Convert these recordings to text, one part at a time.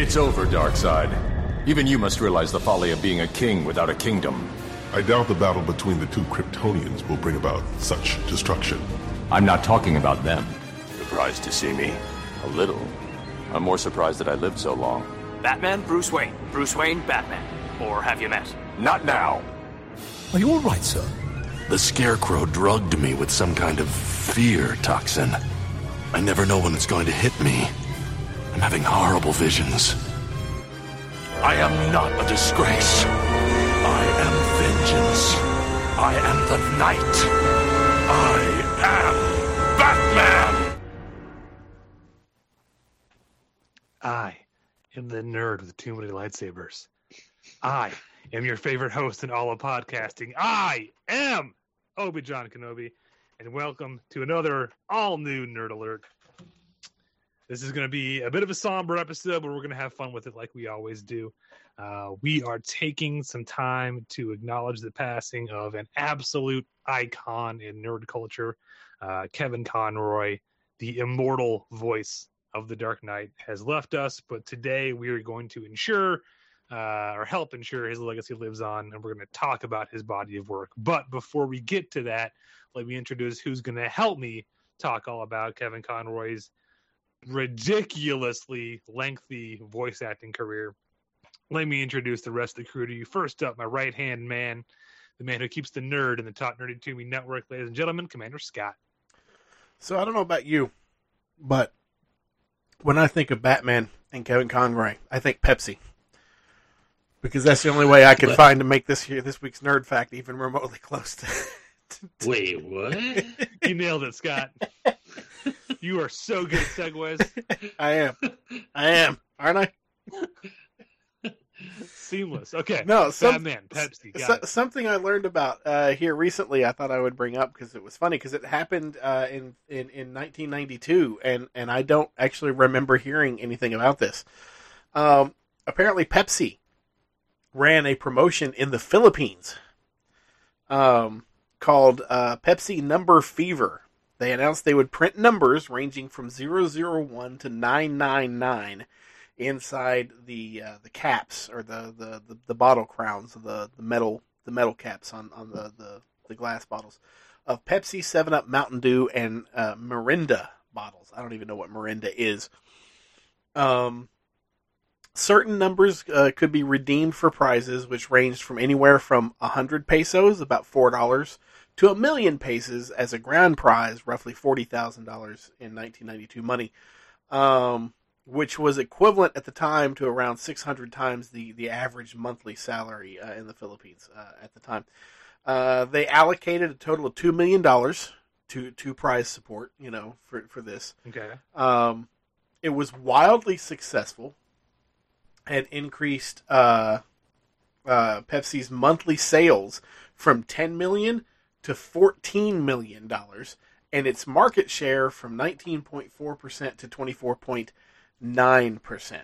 It's over, Darkseid. Even you must realize the folly of being a king without a kingdom. I doubt the battle between the two Kryptonians will bring about such destruction. I'm not talking about them. Surprised to see me? A little. I'm more surprised that I lived so long. Batman, Bruce Wayne. Bruce Wayne, Batman. Or have you met? Not now. Are you all right, sir? The Scarecrow drugged me with some kind of fear toxin. I never know when it's going to hit me. I'm having horrible visions. I am not a disgrace. I am vengeance. I am the Knight. I am Batman. I am the nerd with too many lightsabers. I am your favorite host in all of podcasting. I am Obi-John Kenobi, and welcome to another all-new Nerd Alert. This is going to be a bit of a somber episode, but we're going to have fun with it like we always do. We are taking some time to acknowledge the passing of an absolute icon in nerd culture. Kevin Conroy, the immortal voice of the Dark Knight, has left us, but today we are going to ensure or help ensure his legacy lives on, and we're going to talk about his body of work. But before we get to that, let me introduce who's going to help me talk all about Kevin Conroy's ridiculously lengthy voice acting career. Let me introduce the rest of the crew to you. First up, my right-hand man, the man who keeps the nerd in the Top Nerdy To Me network, ladies and gentlemen, Commander Scott. So I don't know about you, but when I think of Batman and Kevin Conroy, I think Pepsi. Because that's the only way I could find to make this week's nerd fact even remotely close to wait, what? You nailed it, Scott. You are so good at segues. I am. Aren't I? Seamless. Okay. No, Batman, Pepsi. Something I learned about here recently I thought I would bring up because it was funny because it happened in 1992 and I don't actually remember hearing anything about this. Apparently Pepsi ran a promotion in the Philippines called Pepsi Number Fever. They announced they would print numbers ranging from 001 to 999 inside the caps or the bottle crowns, the metal caps on the glass bottles of Pepsi, 7-Up, Mountain Dew, and Mirinda bottles. I don't even know what Mirinda is. Certain numbers could be redeemed for prizes, which ranged from anywhere from 100 pesos, about $4, to 1,000,000 pesos as a grand prize, roughly $40,000 in 1992 money, which was equivalent at the time to around 600 times the average monthly salary in the Philippines at the time. They allocated a total of $2 million to prize support, for this. Okay. It was wildly successful and increased Pepsi's monthly sales from $10 million to $14 million, and its market share from 19.4% to 24.9%.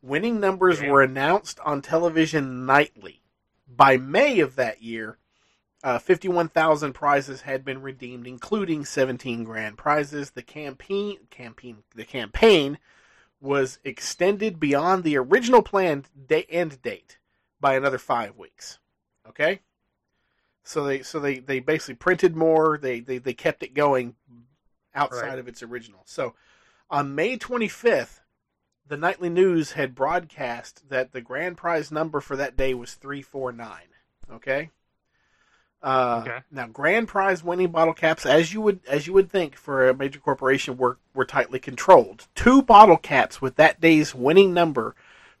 Winning numbers were announced on television nightly. By May of that year, 51,000 prizes had been redeemed, including 17 grand prizes. The campaign was extended beyond the original planned end date by another 5 weeks. Okay? So they basically printed more. They kept it going outside of its original. So on May 25th, the nightly news had broadcast that the grand prize number for that day was 349. Okay. Now, grand prize winning bottle caps, as you would think for a major corporation, were tightly controlled. Two bottle caps with that day's winning number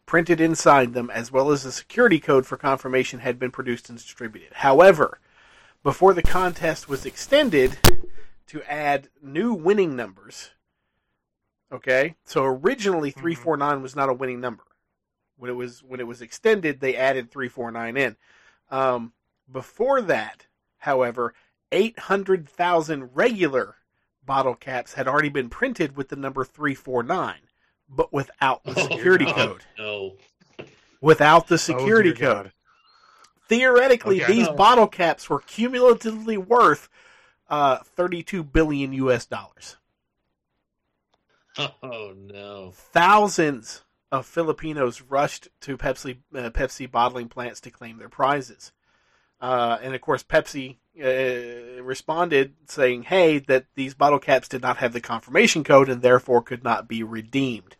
printed inside them, as well as a security code for confirmation, had been produced and distributed. However, before the contest was extended to add new winning numbers, okay, so originally 349 was not a winning number. When it was extended, they added 349 in. Before that, however, 800,000 regular bottle caps had already been printed with the number 349. But without the security code. No. Without the security code. God. Theoretically, these bottle caps were cumulatively worth $32 billion. Oh, no. Thousands of Filipinos rushed to Pepsi bottling plants to claim their prizes. And of course, Pepsi responded saying, hey, that these bottle caps did not have the confirmation code and therefore could not be redeemed.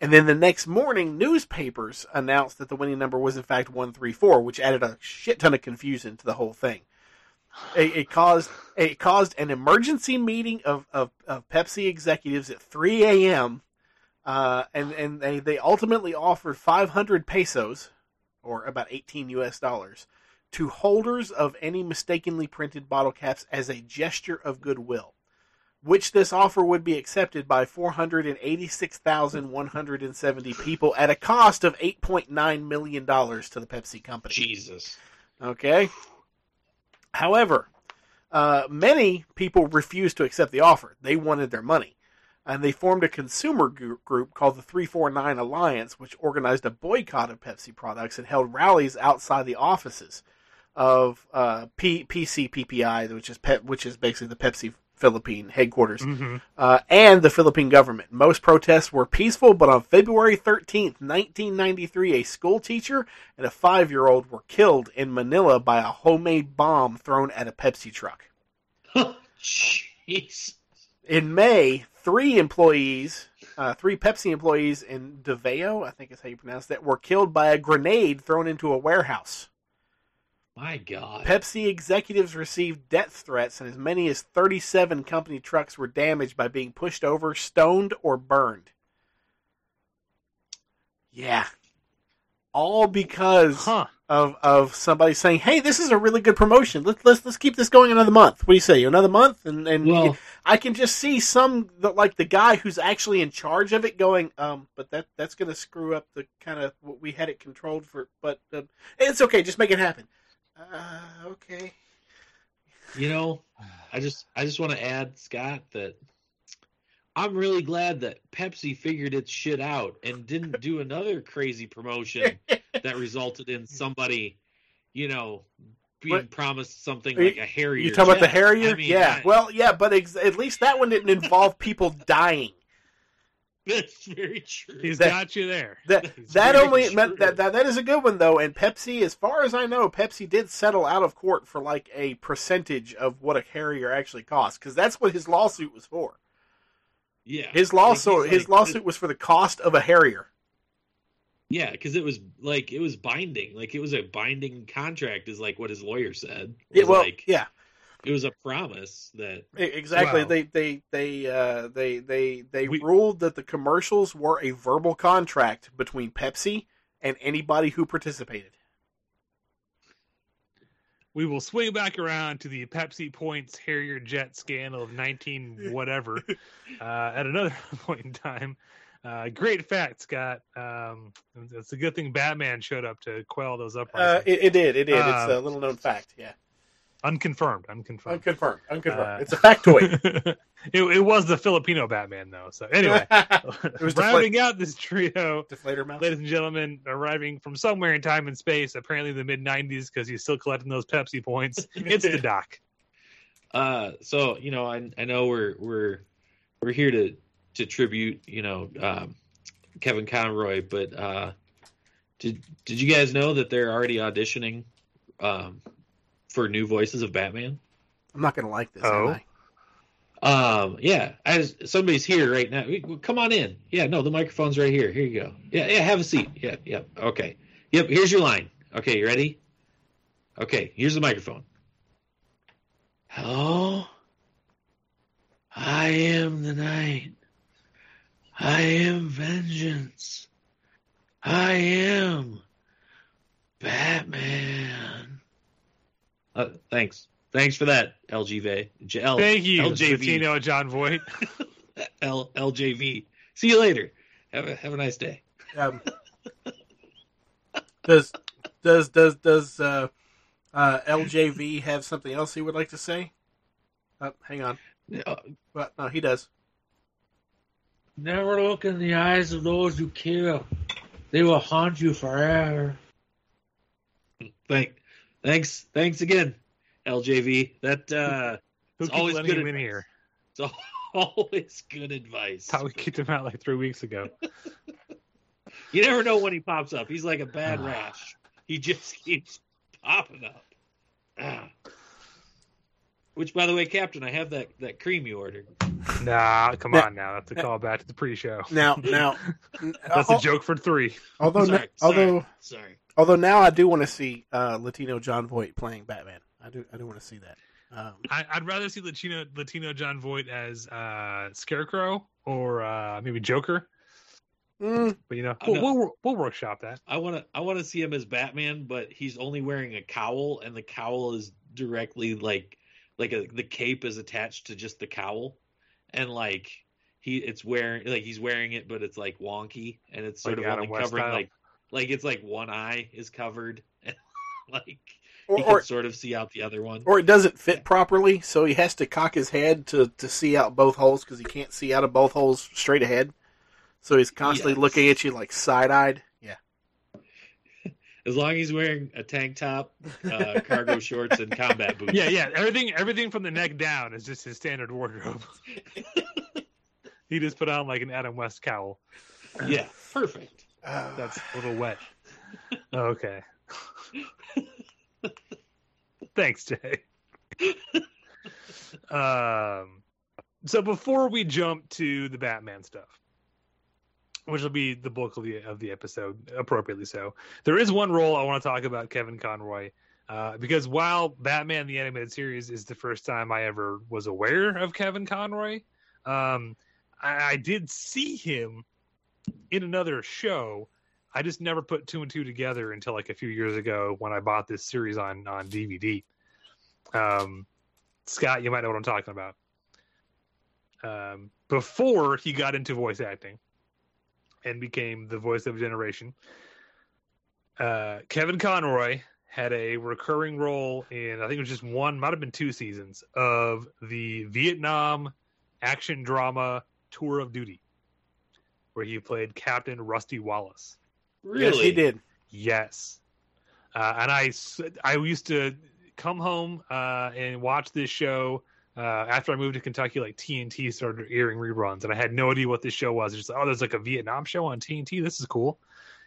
And then the next morning, newspapers announced that the winning number was in fact 134, which added a shit ton of confusion to the whole thing. It caused an emergency meeting of Pepsi executives at 3 a.m. And they ultimately offered 500 pesos, or about $18 US, to holders of any mistakenly printed bottle caps as a gesture of goodwill, which this offer would be accepted by 486,170 people at a cost of $8.9 million to the Pepsi company. Jesus. Okay. However, many people refused to accept the offer. They wanted their money. And they formed a consumer group called the 349 Alliance, which organized a boycott of Pepsi products and held rallies outside the offices of PCPPI, which is basically the Pepsi Philippine headquarters, and the Philippine government. Most protests were peaceful, but on February 13th, 1993, a school teacher and a 5-year-old were killed in Manila by a homemade bomb thrown at a Pepsi truck. Jeez. In May, three Pepsi employees in Davao, I think is how you pronounce that, were killed by a grenade thrown into a warehouse. My God. Pepsi executives received death threats, and as many as 37 company trucks were damaged by being pushed over, stoned, or burned. Yeah. All because of somebody saying, hey, this is a really good promotion. Let's keep this going another month. What do you say? Another month? And well, I can just see the guy who's actually in charge of it going, but that's going to screw up the kind of what we had it controlled for. But it's okay. Just make it happen. Okay. You know, I just want to add, Scott, that I'm really glad that Pepsi figured its shit out and didn't do another crazy promotion that resulted in somebody, being promised something like a Harrier. You talking about the Harrier? I mean, yeah. At least that one didn't involve people dying. That's very true. He's got you there. That is a good one though. And Pepsi, as far as I know, Pepsi did settle out of court for like a percentage of what a Harrier actually cost, because that's what his lawsuit was for. Yeah, his lawsuit was for the cost of a Harrier. Yeah, because it was binding, it was a binding contract, is what his lawyer said. Yeah, It was a promise that exactly. Wow. They ruled that the commercials were a verbal contract between Pepsi and anybody who participated. We will swing back around to the Pepsi Points Harrier Jet scandal of 19 whatever at another point in time. Great fact, Scott. It's a good thing Batman showed up to quell those uprisings. It did. It's a little known fact. Yeah. Unconfirmed. It's a factoid. It was the Filipino Batman, though. So anyway, it was rounding out this trio, ladies and gentlemen, arriving from somewhere in time and space, apparently the mid-90s, because he's still collecting those Pepsi points. It's the Doc. So I know we're here to tribute, Kevin Conroy, but did you guys know that they're already auditioning? For new voices of Batman. I'm not going to like this, am I? Yeah. Somebody's here right now. Come on in. Yeah, no, the microphone's right here. Here you go. Yeah, have a seat. Yeah. Okay. Yep, here's your line. Okay, you ready? Okay, here's the microphone. Hello? I am the night. I am vengeance. I am Batman. Thanks for that, LJV. Thank you, LJV. Latino John Voight. LJV. See you later. Have a nice day. Does LJV have something else he would like to say? Hang on. No, he does. Never look in the eyes of those who kill. They will haunt you forever. Thanks again, LJV. That it's always good him in here. It's always good advice. Thought we kicked him out 3 weeks ago. You never know when he pops up. He's like a bad rash. He just keeps popping up. Which, by the way, Captain, I have that cream you ordered. Nah, come on now. That's a callback to the pre-show. Now, that's a joke for three. Although now I do want to see Latino John Voight playing Batman. I do want to see that. I'd rather see Latino John Voight as Scarecrow or maybe Joker. But we'll workshop that. I want to see him as Batman, but he's only wearing a cowl, and the cowl is directly the cape is attached to just the cowl, and he's wearing it, but it's like wonky, and it's sort of only covering like it's like one eye is covered, and he can sort of see out the other one, or it doesn't fit properly, so he has to cock his head to see out both holes because he can't see out of both holes straight ahead, so he's constantly looking at you like side eyed. Yeah. As long as he's wearing a tank top, cargo shorts, and combat boots. Yeah. Everything from the neck down is just his standard wardrobe. He just put on like an Adam West cowl. Yeah, perfect. That's a little wet. Okay. Thanks, Jay. So before we jump to the Batman stuff, which will be the bulk of the episode, appropriately so. There is one role I want to talk about, Kevin Conroy, because while Batman the Animated Series is the first time I ever was aware of Kevin Conroy, I did see him in another show. I just never put two and two together until like a few years ago when I bought this series on DVD. Scott, you might know what I'm talking about. Before he got into voice acting and became the voice of a generation, Kevin Conroy had a recurring role in, I think it was just one, might have been two seasons, of the Vietnam action drama Tour of Duty, where he played Captain Rusty Wallace. Really? Yes, he did. Yes. And I used to come home and watch this show after I moved to Kentucky. Like TNT started airing reruns, and I had no idea what this show was. Just there's like a Vietnam show on TNT. This is cool.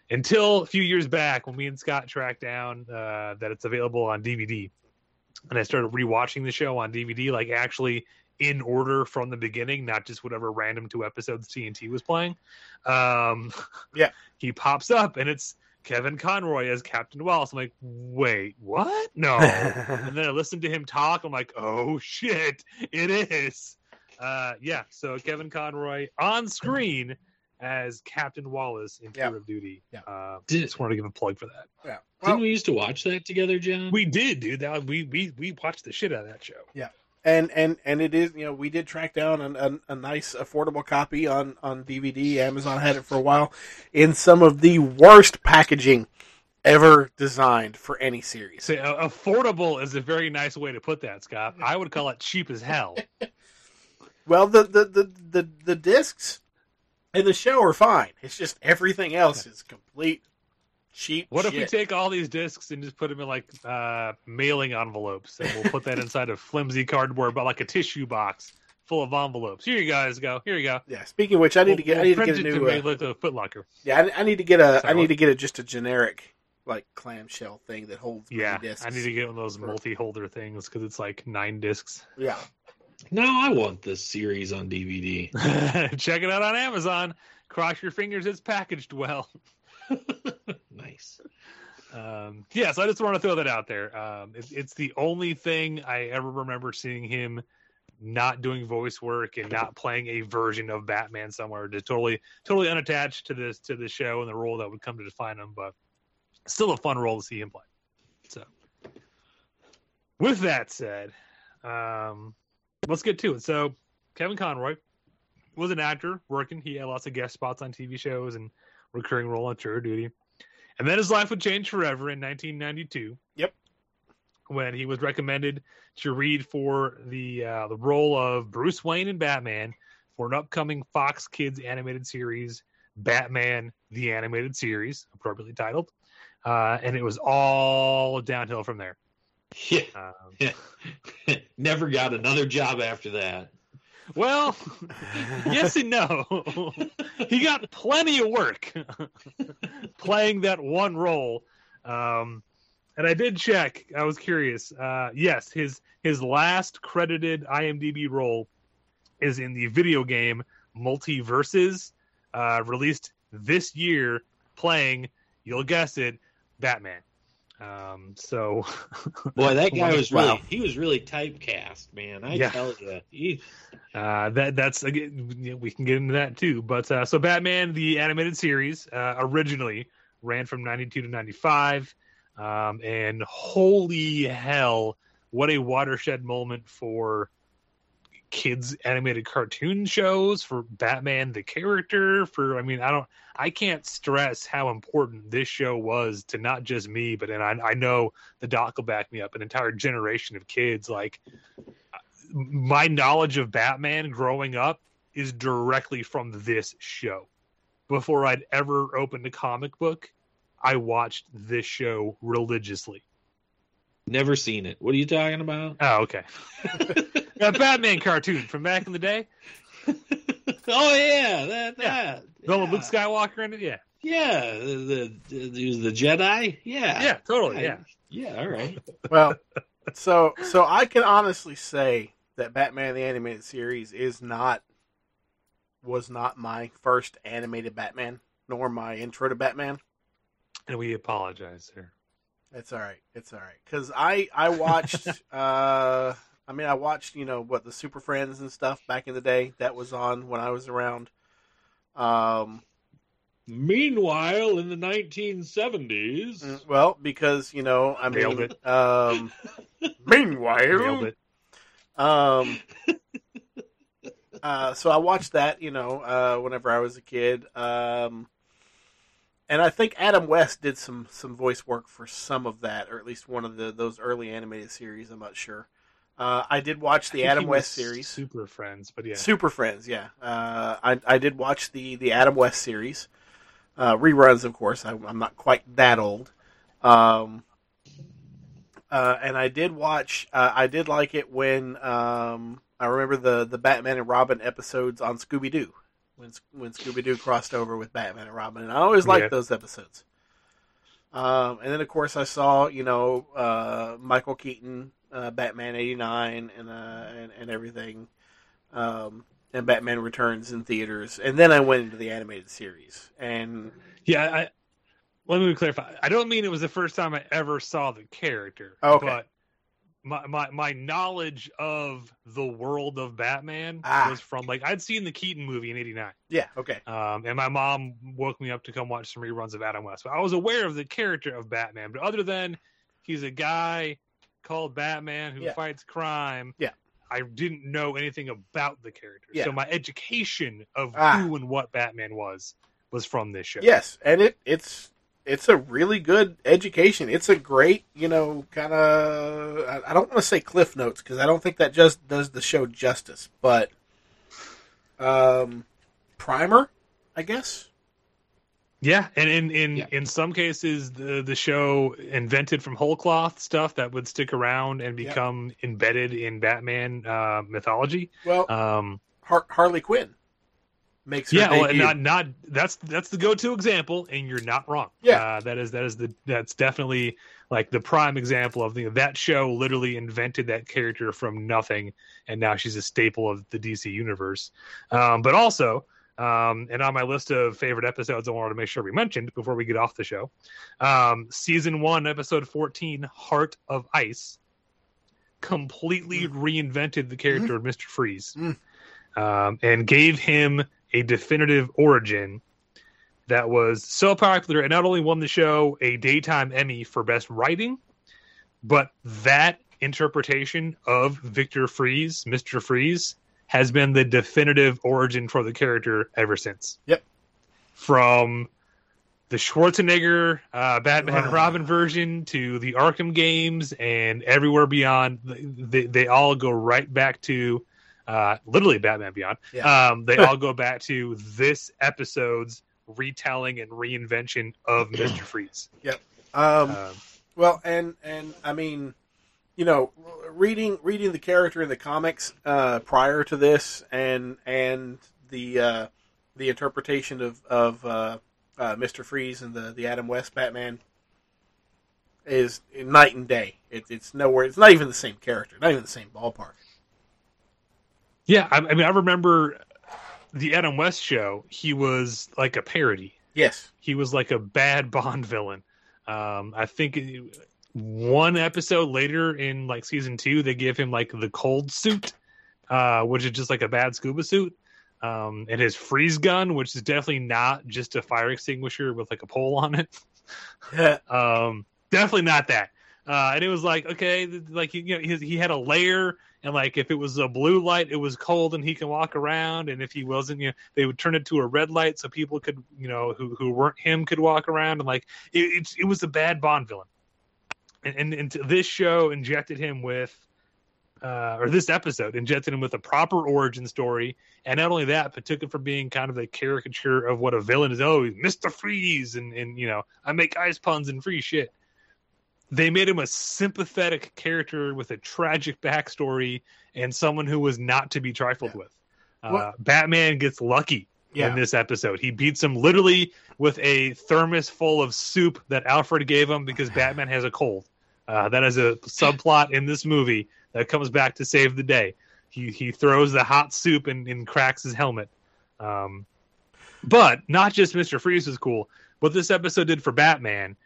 Until a few years back when me and Scott tracked down that it's available on DVD, and I started rewatching the show on DVD, like actually in order from the beginning, not just whatever random two episodes TNT was playing. He pops up, and it's Kevin Conroy as Captain Wallace. I'm like, wait, what? No. And then I listened to him talk. I'm like, oh shit, it is. So Kevin Conroy on screen as Captain Wallace in Tour of Duty. Yeah. Just wanted to give a plug for that. Yeah. Well, didn't we used to watch that together, John? We did, dude. That we watched the shit out of that show. Yeah. And it is, we did track down a nice affordable copy on DVD. Amazon had it for a while in some of the worst packaging ever designed for any series. So, affordable is a very nice way to put that, Scott. I would call it cheap as hell. Well, the discs and the show are fine. It's just everything else is complete cheap. What if we take all these discs and just put them in like mailing envelopes, and we'll put that inside a flimsy cardboard, but like a tissue box full of envelopes. Here you guys go. Here you go. Yeah. Speaking of which, I need to get a Foot Locker. Yeah, I need to get a. Sorry, I need to get just a generic like clamshell thing that holds many discs. I need to get one of those multi-holder things because it's like 9 discs. Yeah. No, I want this series on DVD. Check it out on Amazon. Cross your fingers; it's packaged well. Nice. So I just want to throw that out there. It's the only thing I ever remember seeing him not doing voice work and not playing a version of Batman somewhere, just totally unattached to the show and the role that would come to define him, but still a fun role to see him play. So with that said, let's get to it. So Kevin Conroy was an actor working. He had lots of guest spots on TV shows and recurring role on Tour of Duty. And then his life would change forever in 1992. Yep. When he was recommended to read for the role of Bruce Wayne in Batman for an upcoming Fox Kids animated series, Batman: The Animated Series, appropriately titled. And it was all downhill from there. Yeah. Never got another job after that. Well, yes and no. he got plenty of work playing that one role. And I did check. I was curious. Yes, his last credited IMDb role is in the video game Multiverses, released this year, playing, you'll guess it, Batman. So, boy, that guy was really, he was really typecast, man. I tell you, that's again, we can get into that too. But so, Batman: The Animated Series originally ran from 92 to 95, and holy hell, what a watershed moment for kids' animated cartoon shows, for Batman the character, for I can't stress how important this show was to not just me, but I know the doc will back me up, an entire generation of kids. Like, my knowledge of Batman growing up is directly from this show. Before I'd ever opened a comic book, I watched this show religiously. Never seen it. What are you talking about? Oh, okay. A Batman cartoon from back in the day. Oh yeah, that. The one with Luke Skywalker in it. Yeah. Yeah, the Jedi. Yeah. Yeah, totally. Yeah. All right. Well, so I can honestly say that Batman: The Animated Series was not my first animated Batman, nor my intro to Batman. And we apologize here. It's all right. It's all right. Because I watched, I watched, the Super Friends and stuff back in the day. That was on when I was around. Meanwhile, in the 1970s. Well, because, nailed it. Meanwhile. Nailed it. So I watched that, whenever I was a kid. And I think Adam West did some voice work for some of that, or at least one of those early animated series. I'm not sure. I did watch the Adam West series, Super Friends, but yeah, Super Friends. Yeah, I did watch the Adam West series, reruns, of course. I'm not quite that old, and I did watch. I did like it when I remember the Batman and Robin episodes on Scooby Doo. When Scooby Doo crossed over with Batman and Robin, and I always liked those episodes. And then, of course, I saw Michael Keaton, Batman '89, and everything, and Batman Returns in theaters. And then I went into the animated series. And let me clarify. I don't mean it was the first time I ever saw the character. Okay. But my knowledge of the world of Batman was from, I'd seen the Keaton movie in 89. Yeah, okay. And my mom woke me up to come watch some reruns of Adam West. But I was aware of the character of Batman. But other than he's a guy called Batman who fights crime, I didn't know anything about the character. Yeah. So my education of who and what Batman was from this show. Yes, and it's a really good education. It's a great, kind of... I don't want to say cliff notes, because I don't think that just does the show justice, but primer, I guess? Yeah, and in some cases, the show invented from whole cloth stuff that would stick around and become embedded in Batman mythology. Well, Harley Quinn. Makes her debut. Not that's the go-to example, and you're not wrong. Yeah, that's definitely the prime example of that show literally invented that character from nothing, and now she's a staple of the DC universe. But also, and on my list of favorite episodes, I wanted to make sure we mentioned before we get off the show, season 1, episode 14, Heart of Ice, completely reinvented the character of Mr. Freeze, and gave him a definitive origin that was so popular, and not only won the show a daytime Emmy for best writing, but that interpretation of Victor Freeze, Mr. Freeze, has been the definitive origin for the character ever since. Yep. From the Schwarzenegger Batman and Robin version to the Arkham games and everywhere beyond, they all go right back to literally Batman Beyond. Yeah. They all go back to this episode's retelling and reinvention of Mr. Freeze. Yep. Well, and I mean, reading the character in the comics prior to this, and the the interpretation of Mr. Freeze and the Adam West Batman is night and day. It's nowhere. It's not even the same character. Not even the same ballpark. Yeah, I mean, I remember the Adam West show. He was like a parody. Yes, he was like a bad Bond villain. I think one episode later in like season 2, they give him like the cold suit, which is just like a bad scuba suit, and his freeze gun, which is definitely not just a fire extinguisher with like a pole on it. Definitely not that. And it was like, okay, like, you know, he had a lair, and like if it was a blue light, it was cold and he can walk around. And if he wasn't, you know, they would turn it to a red light so people could, you know, who weren't him could walk around. And like it was a bad Bond villain. And this show injected him with, or this episode injected him with a proper origin story. And not only that, but took it from being kind of a caricature of what a villain is. Oh, he's Mr. Freeze, and you know, I make ice puns and free shit. They made him a sympathetic character with a tragic backstory and someone who was not to be trifled with. Batman gets lucky in this episode. He beats him literally with a thermos full of soup that Alfred gave him because Batman has a cold. That is a subplot in this movie that comes back to save the day. He throws the hot soup and cracks his helmet. But not just Mr. Freeze was cool. What this episode did for Batman...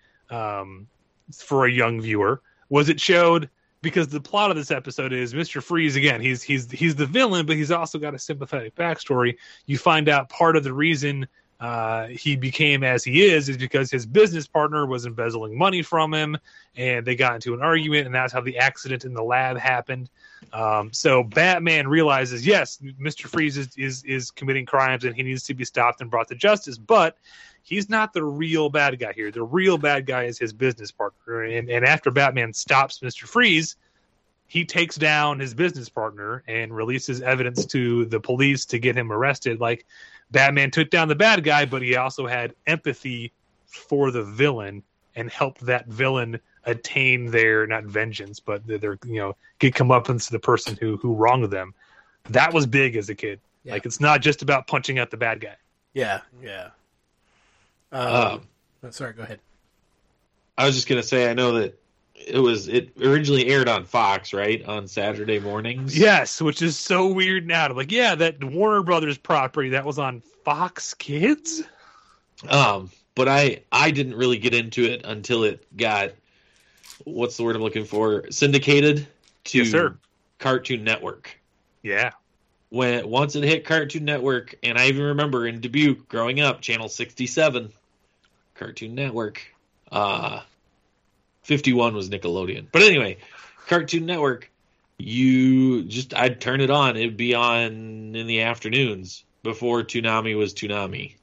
for a young viewer, was it showed, because the plot of this episode is Mr. Freeze again. He's the villain, but he's also got a sympathetic backstory. You find out part of the reason he became as he is because his business partner was embezzling money from him, and they got into an argument, and that's how the accident in the lab happened. So Batman realizes, yes, Mr. Freeze is committing crimes, and he needs to be stopped and brought to justice, but he's not the real bad guy here. The real bad guy is his business partner. And after Batman stops Mr. Freeze, he takes down his business partner and releases evidence to the police to get him arrested. Like, Batman took down the bad guy, but he also had empathy for the villain and helped that villain attain their, not vengeance, but their, you know, get comeuppance to the person who wronged them. That was big as a kid. Yeah. Like, it's not just about punching out the bad guy. Yeah, yeah. Sorry, go ahead. I was just going to say, I know that it originally aired on Fox, right? On Saturday mornings. Yes. Which is so weird now. I'm like, yeah, that Warner Brothers property that was on Fox Kids. But I didn't really get into it until it got, what's the word I'm looking for? Syndicated to Cartoon Network. Yeah. Once it hit Cartoon Network, and I even remember in Dubuque growing up, Channel 67, Cartoon Network, 51 was Nickelodeon. But anyway, Cartoon Network, I'd turn it on. It'd be on in the afternoons before Toonami was Toonami.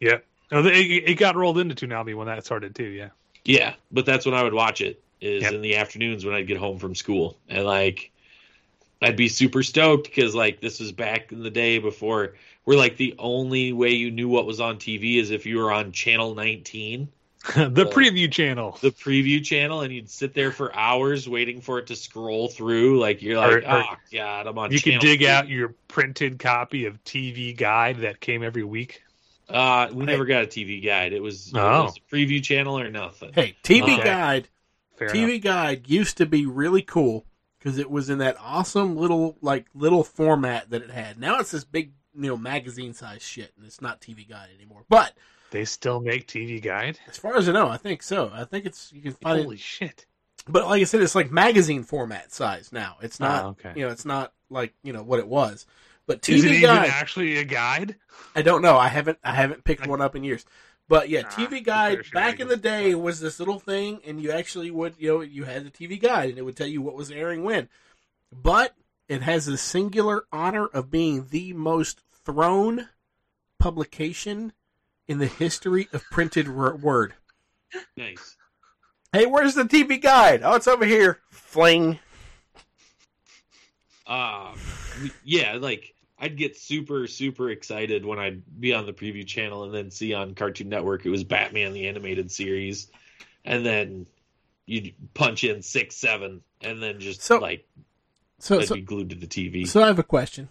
Yeah. It got rolled into Toonami when that started too, yeah. Yeah, but that's when I would watch it, is in the afternoons when I'd get home from school. And like... I'd be super stoked because, like, this was back in the day before where, like, the only way you knew what was on TV is if you were on Channel 19. The preview channel, and you'd sit there for hours waiting for it to scroll through. Like, you're like, oh, God, I'm on Channel 19. You could dig out your printed copy of TV Guide that came every week. We never got a TV Guide. It was a preview channel or nothing. Hey, TV Guide used to be really cool. Because it was in that awesome little format that it had. Now it's this big, you know, magazine-sized shit, and it's not TV Guide anymore. But they still make TV Guide, as far as I know. I think so. I think it's you can find. Holy shit! But like I said, it's like magazine format size now. It's not, you know, it's not like, you know, what it was. But TV Guide, is it even actually a guide? I don't know. I haven't picked one up in years. But yeah, TV Guide back in the day was this little thing, and you actually would, you know, you had the TV Guide, and it would tell you what was airing when. But it has the singular honor of being the most thrown publication in the history of printed word. Nice. Hey, where's the TV Guide? Oh, it's over here. Fling. Yeah, like... I'd get super, super excited when I'd be on the preview channel and then see on Cartoon Network it was Batman: The Animated Series, and then you'd punch in 6, 7, and then just I'd be glued to the TV. So I have a question.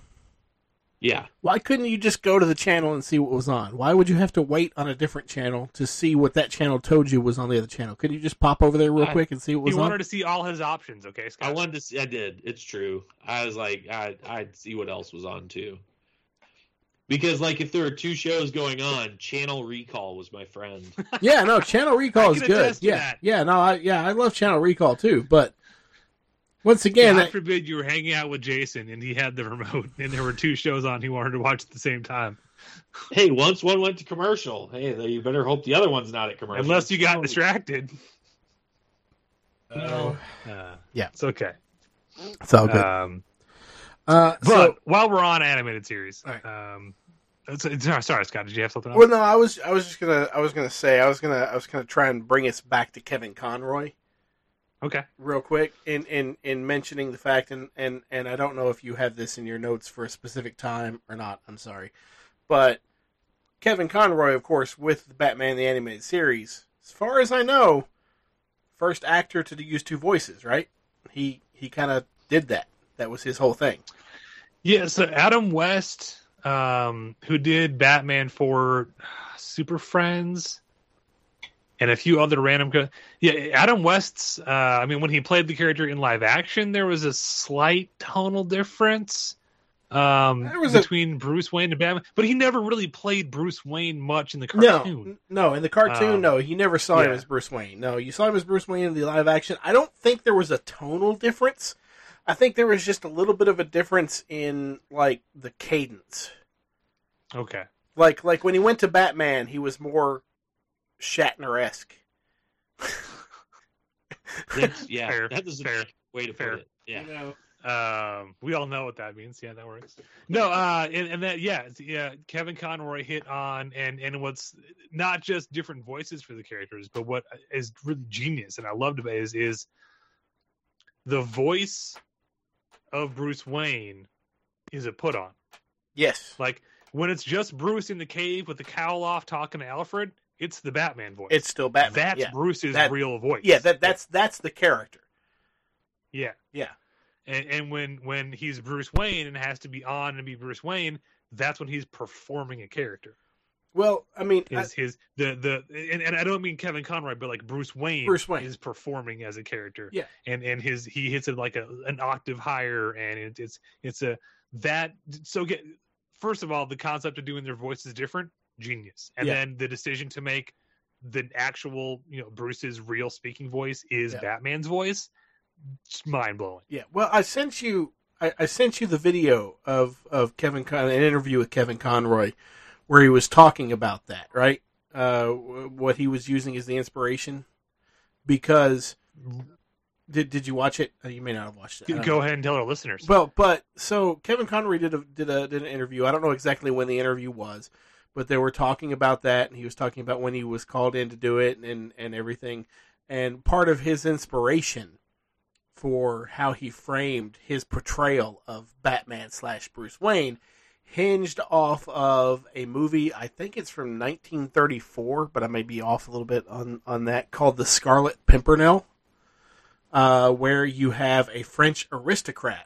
Yeah. Why couldn't you just go to the channel and see what was on? Why would you have to wait on a different channel to see what that channel told you was on the other channel? Couldn't you just pop over there real quick and see what was on? You wanted to see all his options, okay, Scott? I wanted to see. I did. It's true. I was like, I'd see what else was on, too. Because, like, if there were two shows going on, Channel Recall was my friend. Yeah, no, Channel Recall is good. I love Channel Recall, too, but... Once again, God forbid you were hanging out with Jason and he had the remote and there were two shows on he wanted to watch at the same time. Hey, once one went to commercial. Hey, you better hope the other one's not at commercial. Unless you got distracted. Yeah. It's okay. It's all good. But while we're on animated series, right. Sorry, Scott, did you have something else? Well, no, I was gonna try and bring us back to Kevin Conroy. Okay. Real quick, in mentioning the fact, and I don't know if you have this in your notes for a specific time or not, I'm sorry, but Kevin Conroy, of course, with the Batman the Animated Series, as far as I know, first actor to use two voices, right? He kind of did that. That was his whole thing. Yeah, so Adam West, who did Batman for Super Friends... And a few other random... Adam West's... when he played the character in live action, there was a slight tonal difference between Bruce Wayne and Batman. But he never really played Bruce Wayne much in the cartoon. No, in the cartoon, no. You never saw him as Bruce Wayne. No, you saw him as Bruce Wayne in the live action. I don't think there was a tonal difference. I think there was just a little bit of a difference in, like, the cadence. Okay. Like when he went to Batman, he was more... Shatner-esque. Fair. That is a fair way to put it. Yeah. You know, we all know what that means. Yeah, that works. No, Kevin Conroy hit on and what's not just different voices for the characters, but what is really genius and I loved about it is the voice of Bruce Wayne is a put on. Yes. Like when it's just Bruce in the cave with the cowl off talking to Alfred. It's the Batman voice. It's still Batman. That's Bruce's real voice. Yeah, that's the character. Yeah, yeah. And when he's Bruce Wayne and has to be on and be Bruce Wayne, that's when he's performing a character. Well, I mean, and I don't mean Kevin Conroy, but like Bruce Wayne is performing as a character. Yeah, and he hits it like an octave higher, and first of all, the concept of doing their voice is different. Genius. And then the decision to make the actual, Bruce's real speaking voice is Batman's voice. It's mind blowing. Yeah. Well, I sent you the video of an interview with Kevin Conroy where he was talking about that, right? What he was using as the inspiration because did you watch it? You may not have watched it. Go ahead and tell our listeners. Well, Kevin Conroy did an interview. I don't know exactly when the interview was. But they were talking about that, and he was talking about when he was called in to do it and everything. And part of his inspiration for how he framed his portrayal of Batman / Bruce Wayne hinged off of a movie, I think it's from 1934, but I may be off a little bit on that, called The Scarlet Pimpernel, where you have a French aristocrat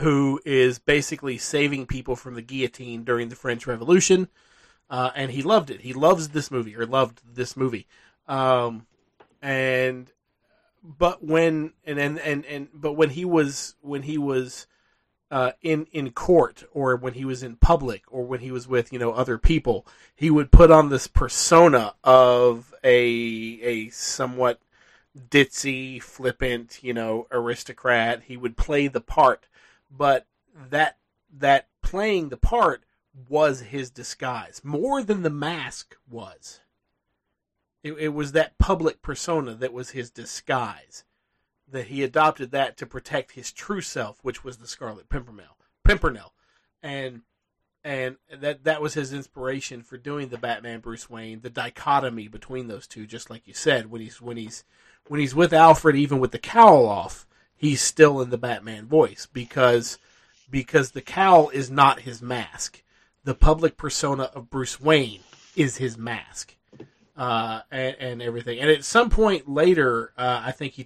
who is basically saving people from the guillotine during the French Revolution, and he loved it. He loves this movie, but when he was in court or when he was in public or when he was with other people, he would put on this persona of a somewhat ditzy, flippant, aristocrat. He would play the part. But that playing the part was his disguise, more than the mask was. It was that public persona that was his disguise, that he adopted that to protect his true self, which was the Scarlet Pimpernel, and that was his inspiration for doing the Batman Bruce Wayne, the dichotomy between those two. Just like you said, when he's with Alfred, even with the cowl off. He's still in the Batman voice because the cowl is not his mask. The public persona of Bruce Wayne is his mask, and everything. And at some point later, I think he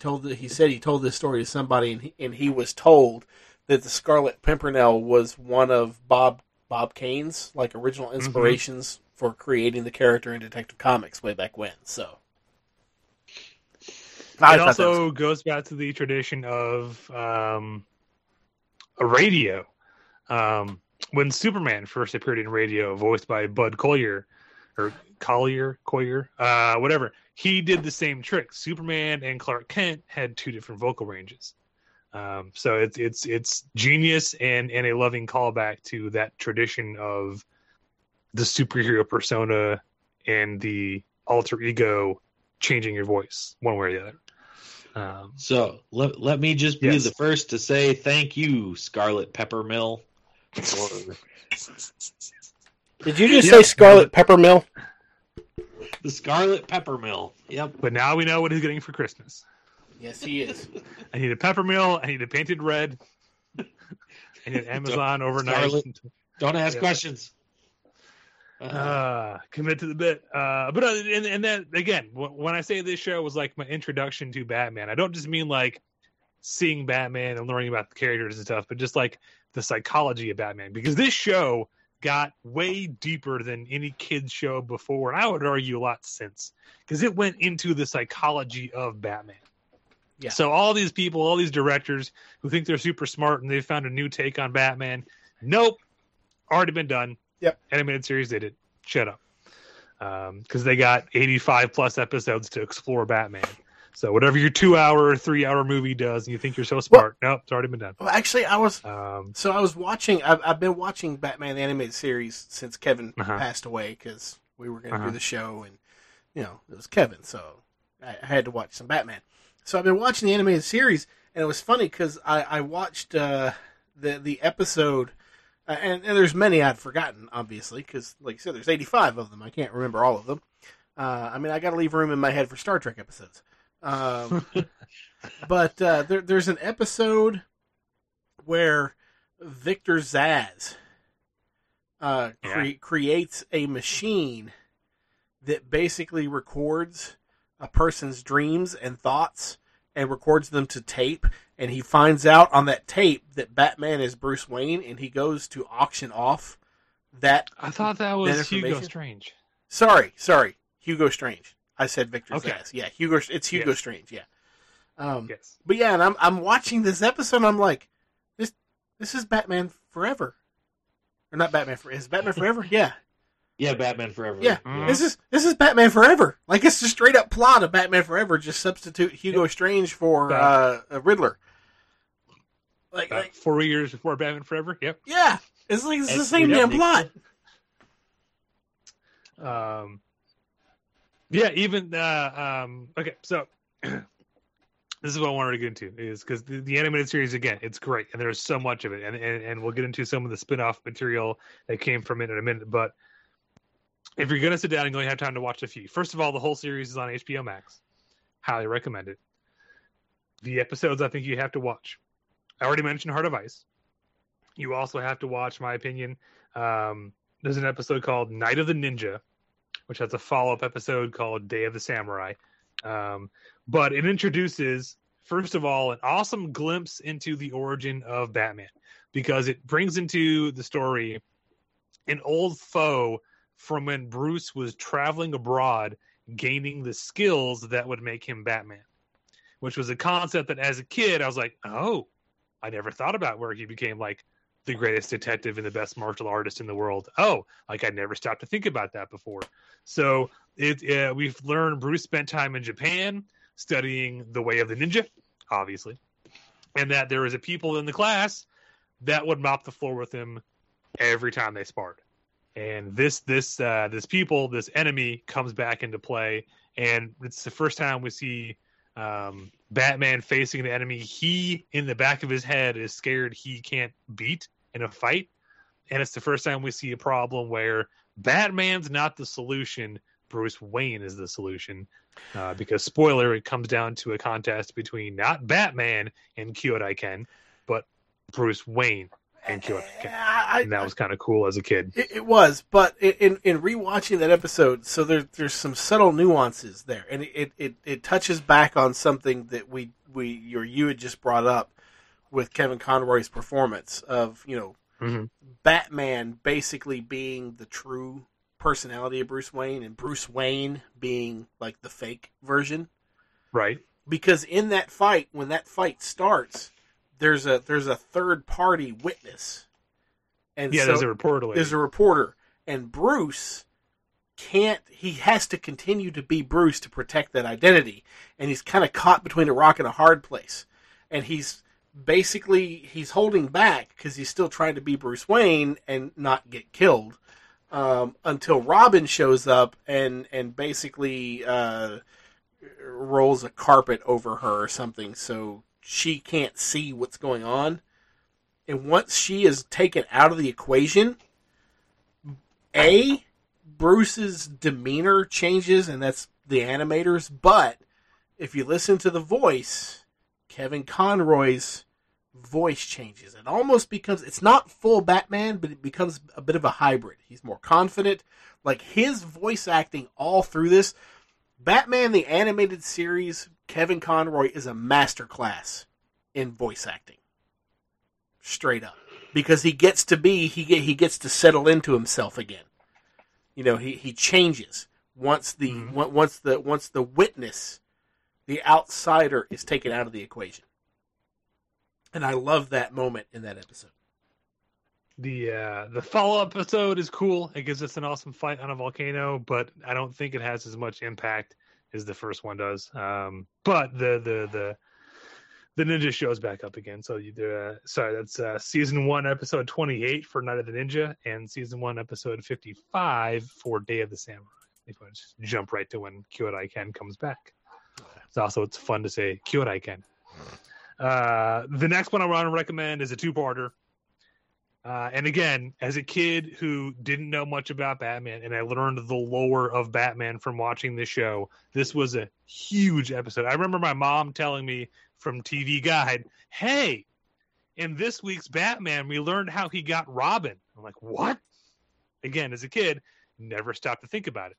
said he told this story to somebody, and he was told that the Scarlet Pimpernel was one of Bob Kane's like original inspirations for creating the character in Detective Comics way back when. So it also goes back to the tradition of a radio. When Superman first appeared in radio, voiced by Bud Collyer, or whatever, he did the same trick. Superman and Clark Kent had two different vocal ranges. So it's genius and a loving callback to that tradition of the superhero persona and the alter ego changing your voice one way or the other. So let me just be the first to say thank you, Scarlet Peppermill. Did you just say Scarlet Peppermill? The Scarlet Peppermill. Yep. But now we know what he's getting for Christmas. Yes, he is. I need a Peppermill. I need a painted red. I need an Amazon overnight. Scarlet, don't ask questions. Commit to the bit. But and then again, when I say this show was like my introduction to Batman, I don't just mean like seeing Batman and learning about the characters and stuff, but just like the psychology of Batman, because this show got way deeper than any kids show before, and I would argue a lot since, because it went into the psychology of Batman. Yeah. So all these people, all these directors who think they're super smart and they found a new take on Batman, nope, already been done. Yep. Animated series did it. Shut up. Because they got 85 plus episodes to explore Batman. So whatever your 2 hour, 3 hour movie does, and you think you're so smart, nope, it's already been done. Well, actually, I was I've been watching Batman: The Animated Series since Kevin passed away, because we were going to do the show, and you know it was Kevin, so I had to watch some Batman. So I've been watching the animated series, and it was funny because I watched the episode, and there's many I'd forgotten, obviously, because like you said, there's 85 of them. I can't remember all of them. I mean, I got to leave room in my head for Star Trek episodes. But there's an episode where Victor Zsasz creates a machine that basically records a person's dreams and thoughts and records them to tape, and he finds out on that tape that Batman is Bruce Wayne, and he goes to auction off that. I thought that was Hugo Strange. Sorry. Hugo Strange. I said Victor Zsasz. Yeah, Hugo Strange, yeah. But yeah, and I'm watching this episode and I'm like, this is Batman Forever. Or not Batman Forever. Is Batman Forever? Yeah. Yeah, Batman Forever. Yeah, this is Batman Forever. Like, it's the straight up plot of Batman Forever. Just substitute Hugo Strange for a Riddler. Like 4 years before Batman Forever. Yep. Yeah, it's like it's the same damn plot. Yeah. Even. Okay. So this is what I wanted to get into, is because the animated series, again, it's great, and there's so much of it, and we'll get into some of the spin-off material that came from it in a minute, but. If you're going to sit down and you only have time to watch a few, first of all, the whole series is on HBO Max. Highly recommend it. The episodes I think you have to watch. I already mentioned Heart of Ice. You also have to watch, in my opinion, there's an episode called Night of the Ninja, which has a follow-up episode called Day of the Samurai. But it introduces, first of all, an awesome glimpse into the origin of Batman, because it brings into the story an old foe from when Bruce was traveling abroad, gaining the skills that would make him Batman, which was a concept that as a kid, I was like, oh, I never thought about where he became like the greatest detective and the best martial artist in the world. Oh, like I never stopped to think about that before. So we've learned Bruce spent time in Japan studying the way of the ninja, obviously, and that there was a people in the class that would mop the floor with him every time they sparred. And this enemy comes back into play, and it's the first time we see Batman facing the enemy. He, in the back of his head, is scared he can't beat in a fight, and it's the first time we see a problem where Batman's not the solution. Bruce Wayne is the solution, because, spoiler, it comes down to a contest between not Batman and Kyoto Ken, but Bruce Wayne. And that was kind of cool as a kid. It was, but in rewatching that episode, so there's some subtle nuances there, and it touches back on something that you had just brought up, with Kevin Conroy's performance of, you know, Batman basically being the true personality of Bruce Wayne and Bruce Wayne being like the fake version. Right. Because in that fight, when that fight starts, there's a third party witness. And yeah, so there's a reporter. There's a reporter. And Bruce he has to continue to be Bruce to protect that identity. And he's kind of caught between a rock and a hard place. And he's holding back because he's still trying to be Bruce Wayne and not get killed until Robin shows up and basically rolls a carpet over her or something so she can't see what's going on. And once she is taken out of the equation, Bruce's demeanor changes, and that's the animators. But if you listen to the voice, Kevin Conroy's voice changes. It almost becomes, it's not full Batman, but it becomes a bit of a hybrid. He's more confident. Like, his voice acting all through this, Batman the Animated Series, Kevin Conroy is a masterclass in voice acting. Straight up. Because he gets to settle into himself again. You know, he changes once the witness, the outsider, is taken out of the equation. And I love that moment in that episode. The follow-up episode is cool. It gives us an awesome fight on a volcano, but I don't think it has as much impact as the first one does. But the ninja shows back up again. So that's season 1, episode 28 for Night of the Ninja, and season 1, episode 55 for Day of the Samurai. If I just jump right to when Kyorai-ken comes back. It's fun to say Kyorai-ken. The next one I want to recommend is a 2-parter. And again, as a kid who didn't know much about Batman, and I learned the lore of Batman from watching this show, this was a huge episode. I remember my mom telling me from TV Guide, hey, in this week's Batman, we learned how he got Robin. I'm like, what? Again, as a kid, never stopped to think about it.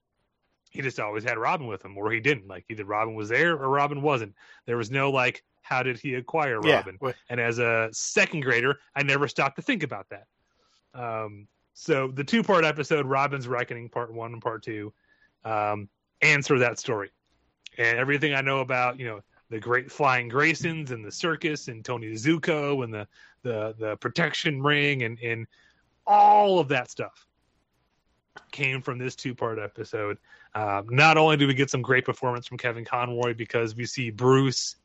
He just always had Robin with him, or he didn't. Like, either Robin was there or Robin wasn't. There was no, like, how did he acquire Robin? Yeah. And as a second grader, I never stopped to think about that. So the 2-part episode, Robin's Reckoning, part 1 and part 2, answer that story. And everything I know about, you know, the great flying Graysons and the circus and Tony Zuko and the protection ring and all of that stuff came from this 2-part episode. Not only do we get some great performance from Kevin Conroy, because we see Bruce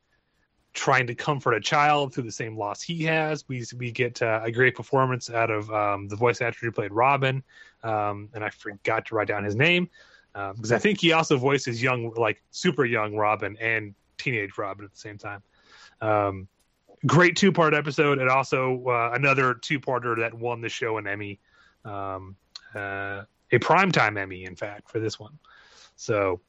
trying to comfort a child through the same loss he has, we get a great performance out of the voice actor who played Robin, and I forgot to write down his name because I think he also voices young, like super young Robin and teenage Robin at the same time. Great 2-part episode, and also another 2-parter that won the show an Emmy. A primetime Emmy, in fact, for this one. So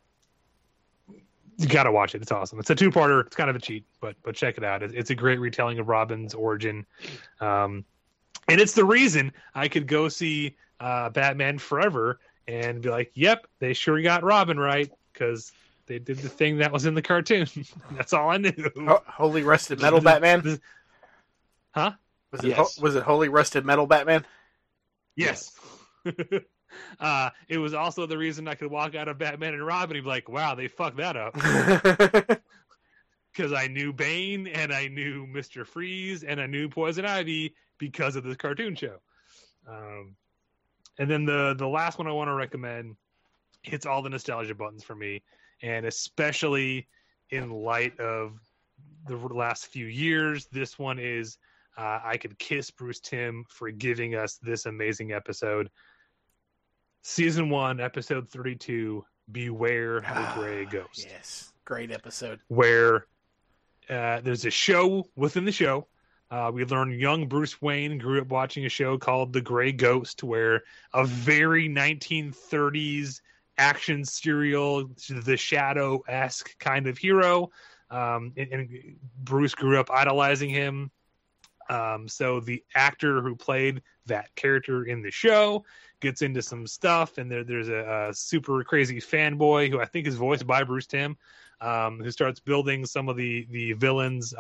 you got to watch it. It's awesome. It's a 2-parter. It's kind of a cheat, but check it out. It's a great retelling of Robin's origin. And it's the reason I could go see Batman Forever and be like, yep, they sure got Robin right, because they did the thing that was in the cartoon. That's all I knew. Oh, Holy Rusted Metal Batman? Huh? Was it Holy Rusted Metal Batman? Yes. It was also the reason I could walk out of Batman and Robin and be like, wow, they fucked that up. Because I knew Bane, and I knew Mr. Freeze, and I knew Poison Ivy because of this cartoon show. And then the last one I want to recommend hits all the nostalgia buttons for me, and especially in light of the last few years, this one is I Could Kiss Bruce Timm for giving us this amazing episode. Season 1, episode 32, Beware the Gray Ghost. Yes, great episode. Where there's a show within the show. We learn young Bruce Wayne grew up watching a show called The Gray Ghost, where a very 1930s action serial, The Shadow-esque kind of hero. And Bruce grew up idolizing him. So the actor who played that character in the show gets into some stuff, and there's a super crazy fanboy who I think is voiced by Bruce Timm, who starts building some of the villains'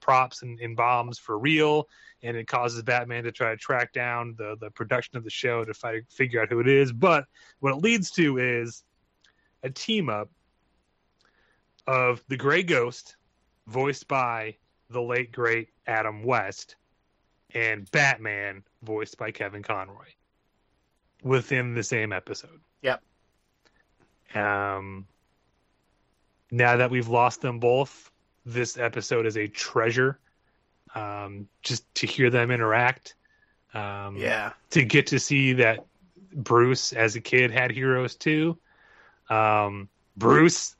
props and bombs for real, and it causes Batman to try to track down the production of the show to figure out who it is. But what it leads to is a team-up of the Gray Ghost, voiced by the late, great Adam West, and Batman, voiced by Kevin Conroy, within the same episode. Yep. Now that we've lost them both, this episode is a treasure. Just to hear them interact. To get to see that Bruce, as a kid, had heroes too. Bruce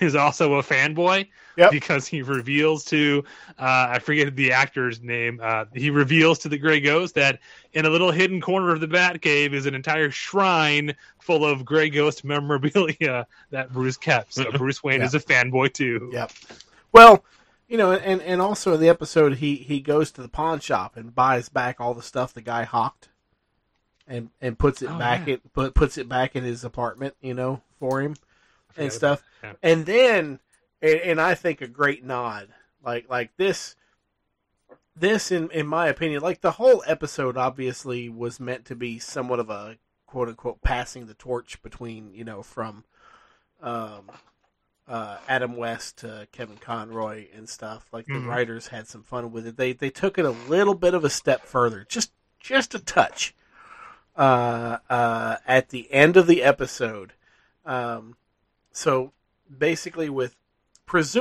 is also a fanboy, because he reveals to I forget the actor's name. He reveals to the Gray Ghost that in a little hidden corner of the Batcave is an entire shrine full of Gray Ghost memorabilia that Bruce kept. So Bruce Wayne is a fanboy too. Yep. Well, you know, and also in the episode he goes to the pawn shop and buys back all the stuff the guy hawked, and puts it puts it back in his apartment, you know, for him. And stuff, and then, and I think a great nod, like this in my opinion, like the whole episode obviously was meant to be somewhat of a quote unquote passing the torch between, you know, from Adam West to Kevin Conroy and stuff. Like the writers had some fun with it. They took it a little bit of a step further, just a touch, at the end of the episode. So basically, with Bruce's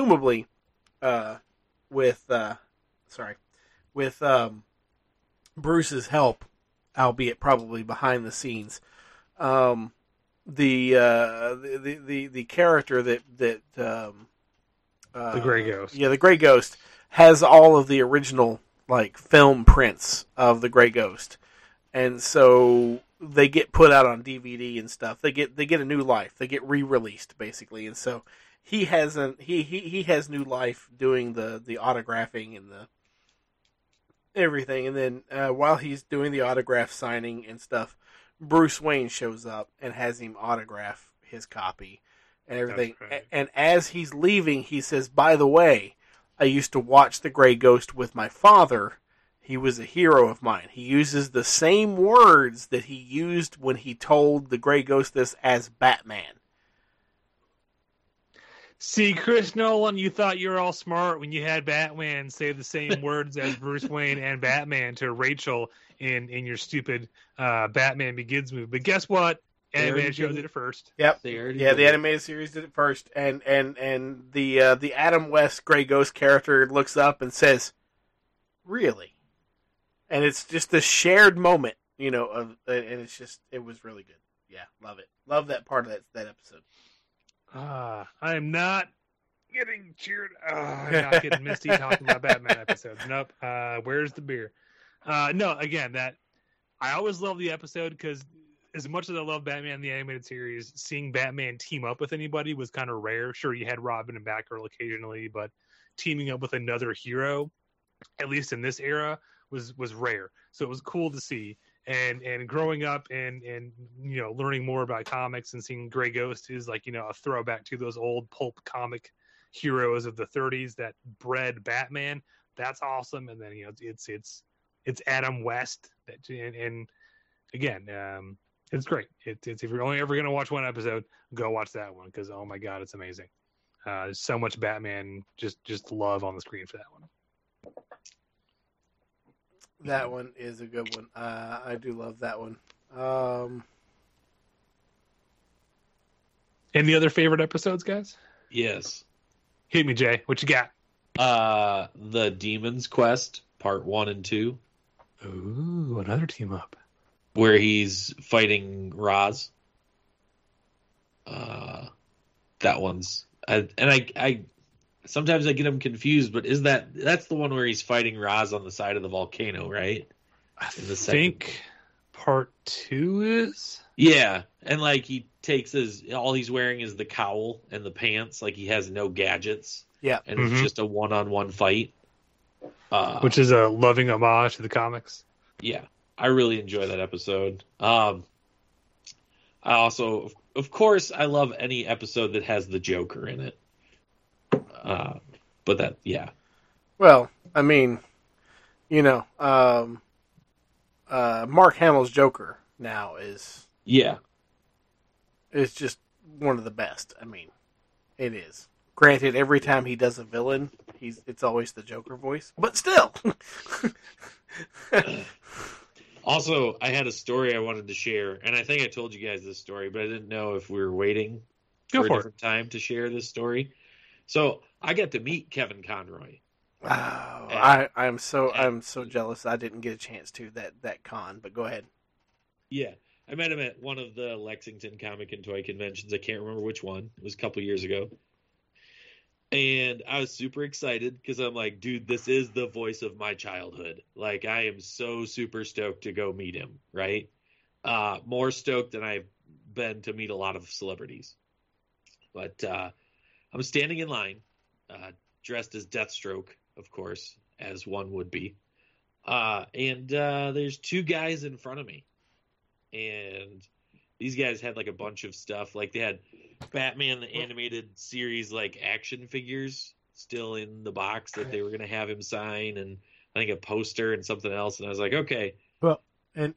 help, albeit probably behind the scenes, the character that the Gray Ghost, the Gray Ghost has all of the original like film prints of the Gray Ghost, and so they get put out on DVD and stuff. They get a new life. They get re-released basically, and so he has new life doing the autographing and the everything. And then while he's doing the autograph signing and stuff, Bruce Wayne shows up and has him autograph his copy and everything. And as he's leaving, he says, "By the way, I used to watch the Gray Ghost with my father. He was a hero of mine." He uses the same words that he used when he told the Gray Ghost this as Batman. See, Chris Nolan, you thought you were all smart when you had Batman say the same words as Bruce Wayne and Batman to Rachel in your stupid Batman Begins movie. But guess what? Animated show did it first. Yep. The animated series did it first. And the Adam West Gray Ghost character looks up and says, "Really?" And it's just this shared moment, you know, and it's just, it was really good. Yeah, love it. Love that part of that episode. I am not getting cheered. I'm not getting misty talking about Batman episodes. Nope. Where's the beer? No, again, I always love the episode because as much as I love Batman the Animated Series, seeing Batman team up with anybody was kind of rare. Sure, you had Robin and Batgirl occasionally, but teaming up with another hero, at least in this era, was rare. So it was cool to see, and growing up and you know, learning more about comics and seeing Gray Ghost is like, you know, a throwback to those old pulp comic heroes of the 30s that bred Batman. That's awesome. And then, you know, it's Adam West that, and again, it's great. It's if you're only ever going to watch one episode, go watch that one, because oh my god, it's amazing. There's so much Batman just love on the screen for that one. That one is a good one. I do love that one. Any other favorite episodes, guys? Yes. Hit me, Jay. What you got? The Demon's Quest, Part 1 and 2. Ooh, another team up. Where he's fighting Raz. That one's... I sometimes I get him confused, but is that's the one where he's fighting Raz on the side of the volcano, right? I think part 2 is. Yeah, and like he takes all he's wearing is the cowl and the pants, like he has no gadgets. Yeah, and it's just a one-on-one fight, which is a loving homage to the comics. Yeah, I really enjoy that episode. I also, of course, I love any episode that has the Joker in it. But that, yeah. Well, I mean, you know, Mark Hamill's Joker now is... Yeah. It's just one of the best. I mean, it is. Granted, every time he does a villain, it's always the Joker voice, but still. Also, I had a story I wanted to share, and I think I told you guys this story, but I didn't know if we were waiting for a different time to share this story. So I got to meet Kevin Conroy. Wow, oh, I'm so jealous. I didn't get a chance to that con, but go ahead. Yeah, I met him at one of the Lexington Comic and Toy Conventions. I can't remember which one. It was a couple years ago. And I was super excited because I'm like, dude, this is the voice of my childhood. Like, I am so super stoked to go meet him, right? More stoked than I've been to meet a lot of celebrities. But I'm standing in line, dressed as Deathstroke, of course, as one would be. And there's two guys in front of me. And these guys had, like, a bunch of stuff. Like, they had Batman: The Animated Series, like, action figures still in the box that they were going to have him sign, and I think a poster and something else. And I was like, okay. Well, in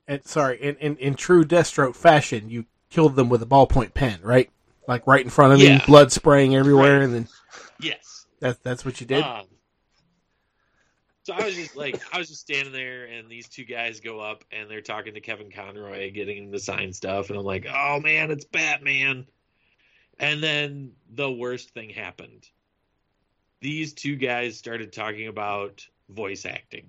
true Deathstroke fashion, you killed them with a ballpoint pen, right? Like, right in front of me, blood spraying everywhere, right. And then yes, that's what you did. So I was just standing there, and these two guys go up, and they're talking to Kevin Conroy, getting him to sign stuff, and I'm like, oh man, it's Batman. And then the worst thing happened. These two guys started talking about voice acting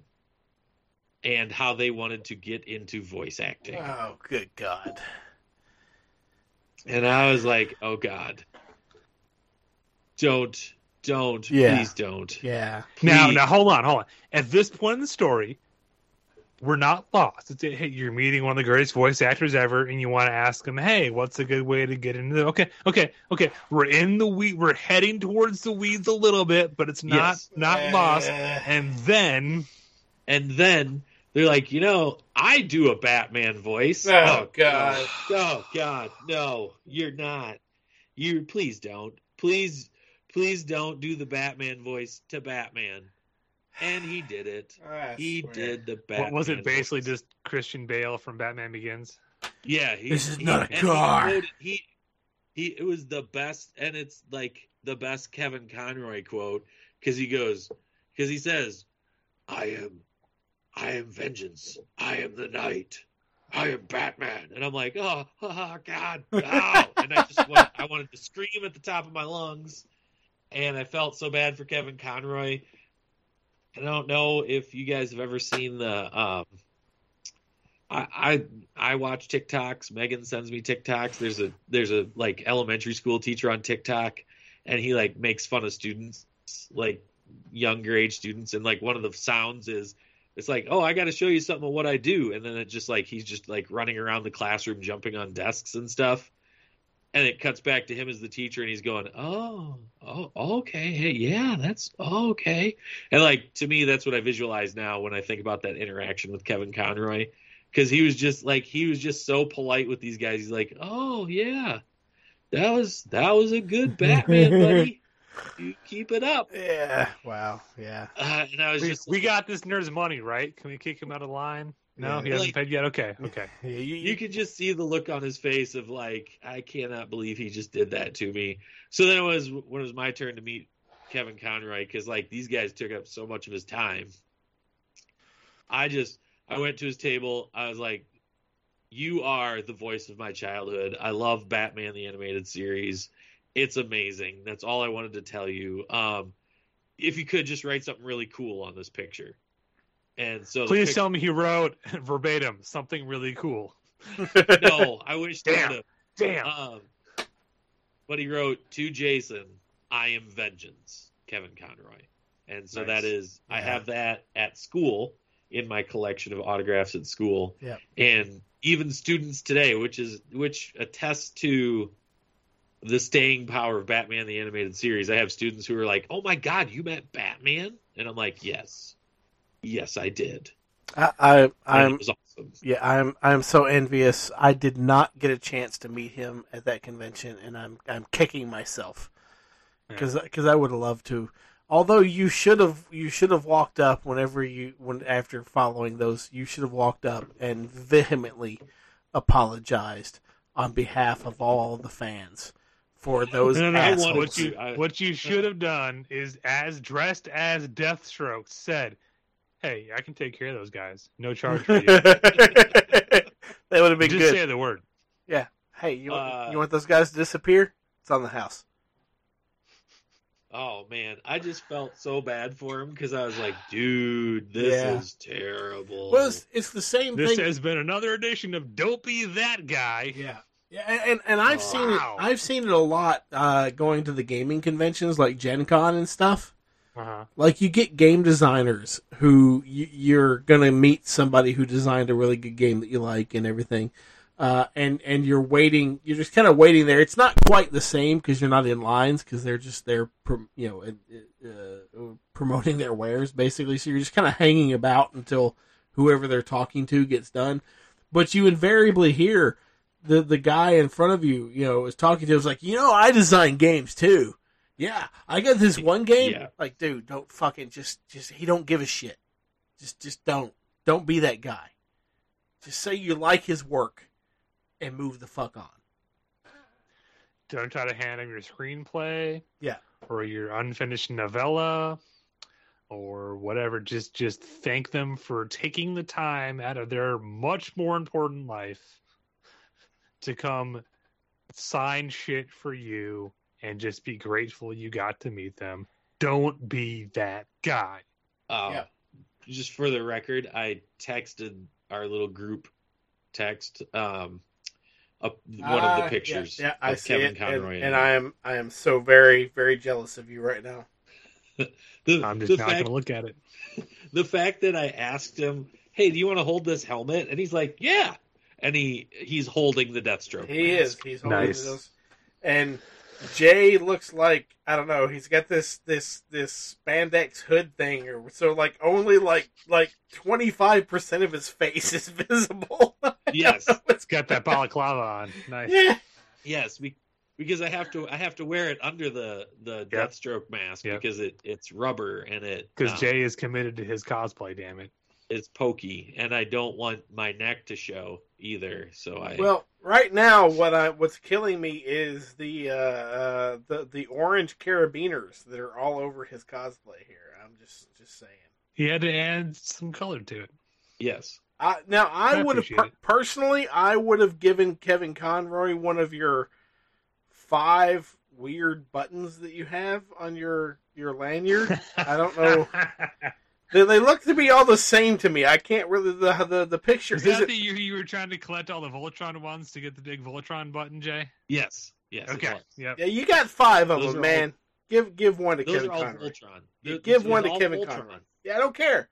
and how they wanted to get into voice acting. Oh, good God. And I was like, oh God, don't, please don't. Yeah. Please. Now, hold on. At this point in the story, we're not lost. You're meeting one of the greatest voice actors ever, and you want to ask him, "Hey, what's a good way to get into it?" Okay. We're in the weed. We're heading towards the weeds a little bit, but it's not lost. And then they're like, you know, I do a Batman voice. Oh God! Oh God! No, you're not. You please don't. Please don't do the Batman voice to Batman. And he did it. He did the Batman. What was it? Basically, just Christian Bale from Batman Begins. Yeah, this is not a car. It was the best, and it's like the best Kevin Conroy quote because he says, "I am vengeance. I am the night. I am Batman." And I'm like, oh God, wow! And I wanted to scream at the top of my lungs, and I felt so bad for Kevin Conroy. I don't know if you guys have ever seen the. I watch TikToks. Megan sends me TikToks. There's a like elementary school teacher on TikTok, and he like makes fun of students, like younger age students, and like one of the sounds is it's like, oh, I got to show you something of what I do, and then it just like he's just like running around the classroom, jumping on desks and stuff, and it cuts back to him as the teacher, and he's going, oh, okay, hey, yeah, that's okay. And, like, to me, that's what I visualize now when I think about that interaction with Kevin Conroy, because he was just so polite with these guys. He's like, oh, yeah, that was a good Batman, buddy. You keep it up. Yeah, wow, yeah. And I was we got this nerd's money, right? Can we kick him out of line? No, he hasn't paid yet. Okay. You could just see the look on his face of like, I cannot believe he just did that to me. So then it was my turn to meet Kevin Conroy because like these guys took up so much of his time. I went to his table. I was like, you are the voice of my childhood. I love Batman: The Animated Series. It's amazing. That's all I wanted to tell you. If you could just write something really cool on this picture. And so please tell me he wrote verbatim something really cool. No, I wish. Damn. But he wrote to Jason, "I am vengeance, Kevin Conroy," and so nice. That is, yeah. I have that at school in my collection of autographs at school, yeah. And even students today, which attests to the staying power of Batman: The Animated Series. I have students who are like, "Oh my God, you met Batman?" And I'm like, "Yes." Yes, I did. I'm awesome. Yeah, I'm so envious. I did not get a chance to meet him at that convention, and I'm kicking myself because I would have loved to. Although you should have walked up after following those, you should have walked up and vehemently apologized on behalf of all the fans for those assholes. What you should have done is, as dressed as Deathstroke, said, "Hey, I can take care of those guys. No charge for you." That would have been good. Just say the word. Yeah. Hey, you want those guys to disappear? It's on the house. Oh, man. I just felt so bad for him because I was like, dude, this is terrible. Well, it's the same thing. This has been another edition of Dopey That Guy. Yeah. Yeah, and I've seen it. I've seen it a lot going to the gaming conventions like Gen Con and stuff. Uh-huh. Like you get game designers who you're gonna meet somebody who designed a really good game that you like and everything, and you're waiting. You're just kind of waiting there. It's not quite the same because you're not in lines because they're just there, promoting their wares basically. So you're just kind of hanging about until whoever they're talking to gets done. But you invariably hear the guy in front of you, is talking to him, was like, I design games too. Yeah, I got this one game. Yeah. Like, dude, don't fucking just he don't give a shit. Just don't be that guy. Just say you like his work and move the fuck on. Don't try to hand him your screenplay. Yeah. Or your unfinished novella or whatever. Just thank them for taking the time out of their much more important life to come sign shit for you and just be grateful you got to meet them. Don't be that guy. Just for the record, I texted our little group text one of the pictures of Kevin Conroy. And I am so very, very jealous of you right now. I'm just not going to look at it. The fact that I asked him, hey, do you want to hold this helmet? And he's like, yeah. And he's holding the Deathstroke. He mask. Is. He's holding those. And Jay looks like, I don't know, he's got this spandex hood thing, or so like only like 25% of his face is visible. Yes. It's got that balaclava on. Nice. Yeah. Yes, because I have to wear it under the Deathstroke mask because it's rubber and it Jay is committed to his cosplay, damn it. It's pokey, and I don't want my neck to show either. So right now, what's killing me is the orange carabiners that are all over his cosplay here. I'm just saying he had to add some color to it. Yes. I would have personally, I would have given Kevin Conroy one of your 5 weird buttons that you have on your lanyard. I don't know. They look to be all the same to me. I can't really the picture. Is that you were trying to collect all the Voltron ones to get the big Voltron button, Jay? Yes. Okay. Yep. Yeah, you got 5 of them, man. Give one to Kevin Conroy. Give one to Kevin Conroy. Yeah, I don't care.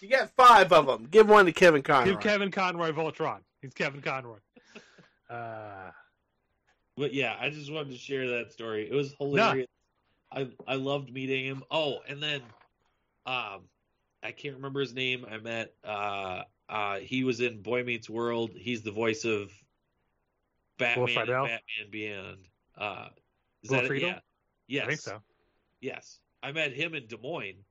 You got 5 of them. Give one to Kevin Conroy. Give Kevin Conroy Voltron. He's Kevin Conroy. But yeah, I just wanted to share that story. It was hilarious. No. I loved meeting him. Oh, and then. I can't remember his name. I met, he was in Boy Meets World. He's the voice of Batman and Batman Beyond. Is that it? Yeah. Yes. I think so. Yes. I met him in Des Moines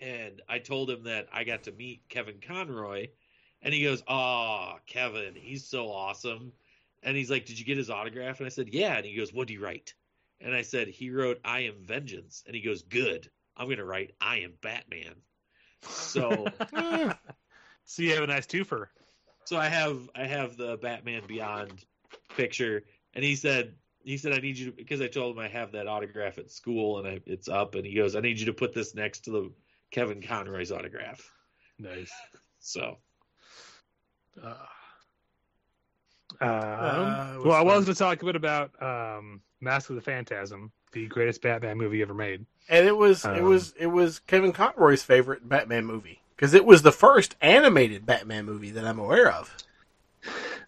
and I told him that I got to meet Kevin Conroy and he goes, "Oh, Kevin, he's so awesome." And he's like, "Did you get his autograph?" And I said, "Yeah." And he goes, "What'd he write?" And I said, "He wrote, 'I am vengeance.'" And he goes, "Good. I'm going to write, 'I am Batman.'" So, so you have a nice twofer. So I have the Batman Beyond picture. And he said, "I need you to," because I told him I have that autograph at school and it's up. And he goes, "I need you to put this next to the Kevin Conroy's autograph." Nice. So. Well, I was going to talk a bit about Mask of the Phantasm, the greatest Batman movie ever made. And it was Kevin Conroy's favorite Batman movie because it was the first animated Batman movie that I'm aware of.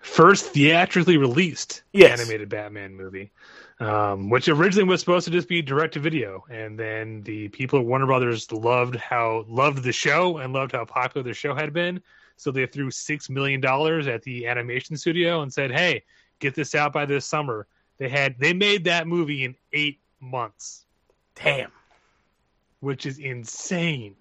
First theatrically released animated Batman movie, which originally was supposed to just be direct to video, and then the people at Warner Brothers loved the show and loved how popular the show had been, So they threw $6 million at the animation studio and said, hey, get this out by this summer. They made that movie in 8 months. Damn. Which is insane.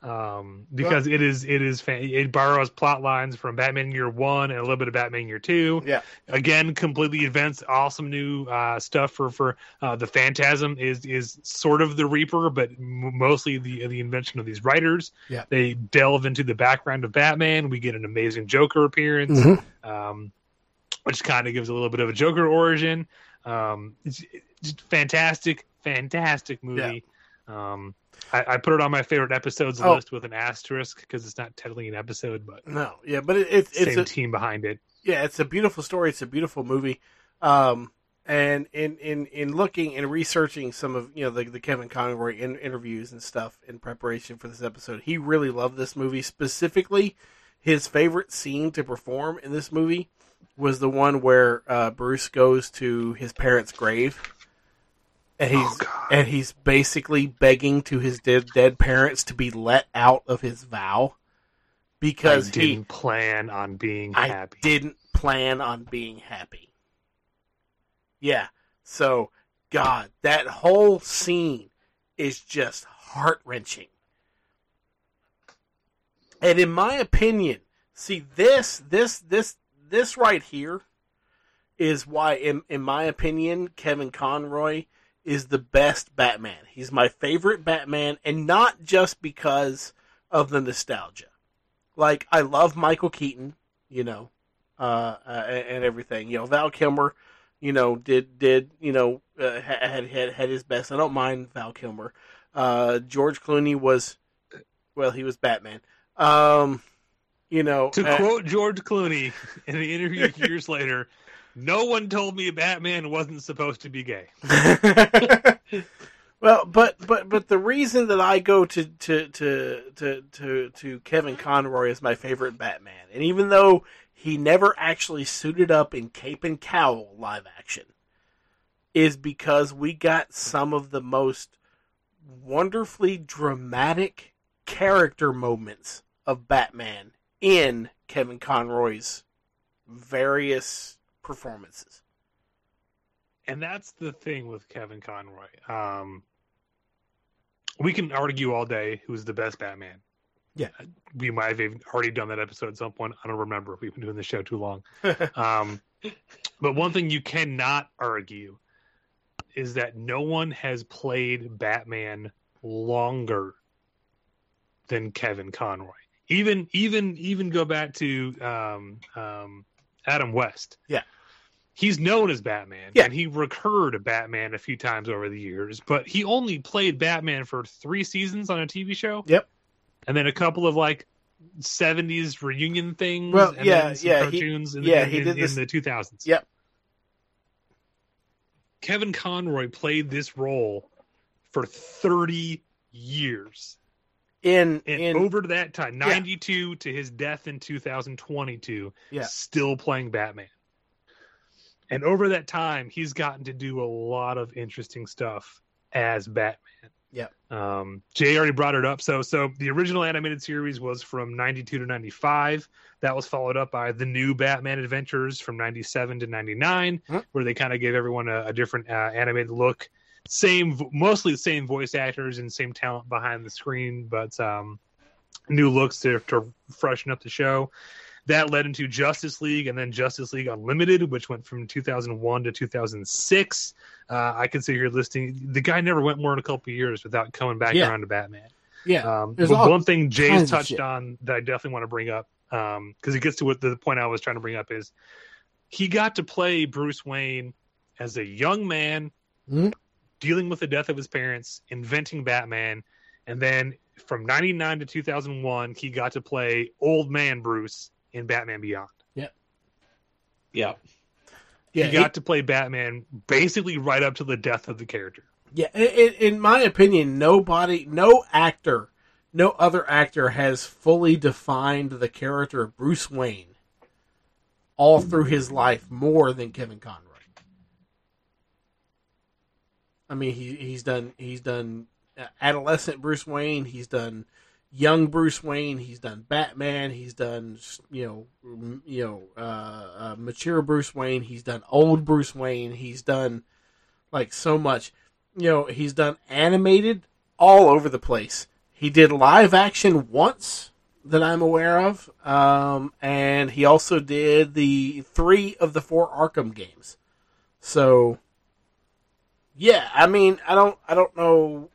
Because well, it borrows plot lines from Batman Year One and a little bit of Batman Year Two. Yeah, again, completely invents awesome new stuff for the Phantasm is sort of the Reaper, but mostly the invention of these writers. Yeah, they delve into the background of Batman. We get an amazing Joker appearance, which kind of gives a little bit of a Joker origin. It's fantastic movie. Yeah. I put it on my favorite episodes list with an asterisk because it's not technically an episode, but it's same team behind it. Yeah, it's a beautiful story. It's a beautiful movie. And in looking and researching some of the Kevin Conroy interviews and stuff in preparation for this episode, he really loved this movie. Specifically, his favorite scene to perform in this movie was the one where Bruce goes to his parents' grave. And he's basically begging to his dead parents to be let out of his vow because I didn't plan on being happy. Yeah. So, God, that whole scene is just heart-wrenching. And in my opinion, see this right here is why in my opinion Kevin Conroy is the best Batman. He's my favorite Batman, and not just because of the nostalgia. Like, I love Michael Keaton, and everything. Val Kilmer, had his best. I don't mind Val Kilmer. George Clooney he was Batman. To quote George Clooney in an interview years later, "No one told me Batman wasn't supposed to be gay." Well, but the reason that I go to Kevin Conroy as my favorite Batman, and even though he never actually suited up in cape and cowl live action, is because we got some of the most wonderfully dramatic character moments of Batman in Kevin Conroy's various performances. And that's the thing with Kevin Conroy. We can argue all day who's the best Batman. Yeah, we might have even already done that episode at some point. I don't remember. We've been doing this show too long. But one thing you cannot argue is that no one has played Batman longer than Kevin Conroy. Even go back to Adam West. Yeah. He's known as Batman, and he recurred Batman a few times over the years, but he only played Batman for 3 seasons on a TV show. Yep. And then a couple of 70s reunion things. Well, and then some cartoons in the 2000s. Yep. Kevin Conroy played this role for 30 years. Over that time, 92 to his death in 2022, still playing Batman. And over that time, he's gotten to do a lot of interesting stuff as Batman. Yeah. Jay already brought it up. So the original animated series was from 92 to 95. That was followed up by the new Batman Adventures from 97 to 99, where they kind of gave everyone a different animated look. Mostly the same voice actors and same talent behind the screen, but new looks to freshen up the show. That led into Justice League, and then Justice League Unlimited, which went from 2001 to 2006. I can sit here listing. The guy never went more than a couple of years without coming back around to Batman. Yeah. But one thing Jay's touched on that I definitely want to bring up, because it gets to what the point I was trying to bring up is, he got to play Bruce Wayne as a young man, dealing with the death of his parents, inventing Batman, and then from 99 to 2001, he got to play Old Man Bruce in Batman Beyond. He got to play Batman basically right up to the death of the character. Yeah, in my opinion, no other actor has fully defined the character of Bruce Wayne all through his life more than Kevin Conroy. I mean, he's done adolescent Bruce Wayne. He's done young Bruce Wayne. He's done Batman. He's done mature Bruce Wayne. He's done old Bruce Wayne. He's done like so much. You know, he's done animated all over the place. He did live action once that I'm aware of, and he also did the 3 of the 4 Arkham games. So, yeah, I mean, I don't know.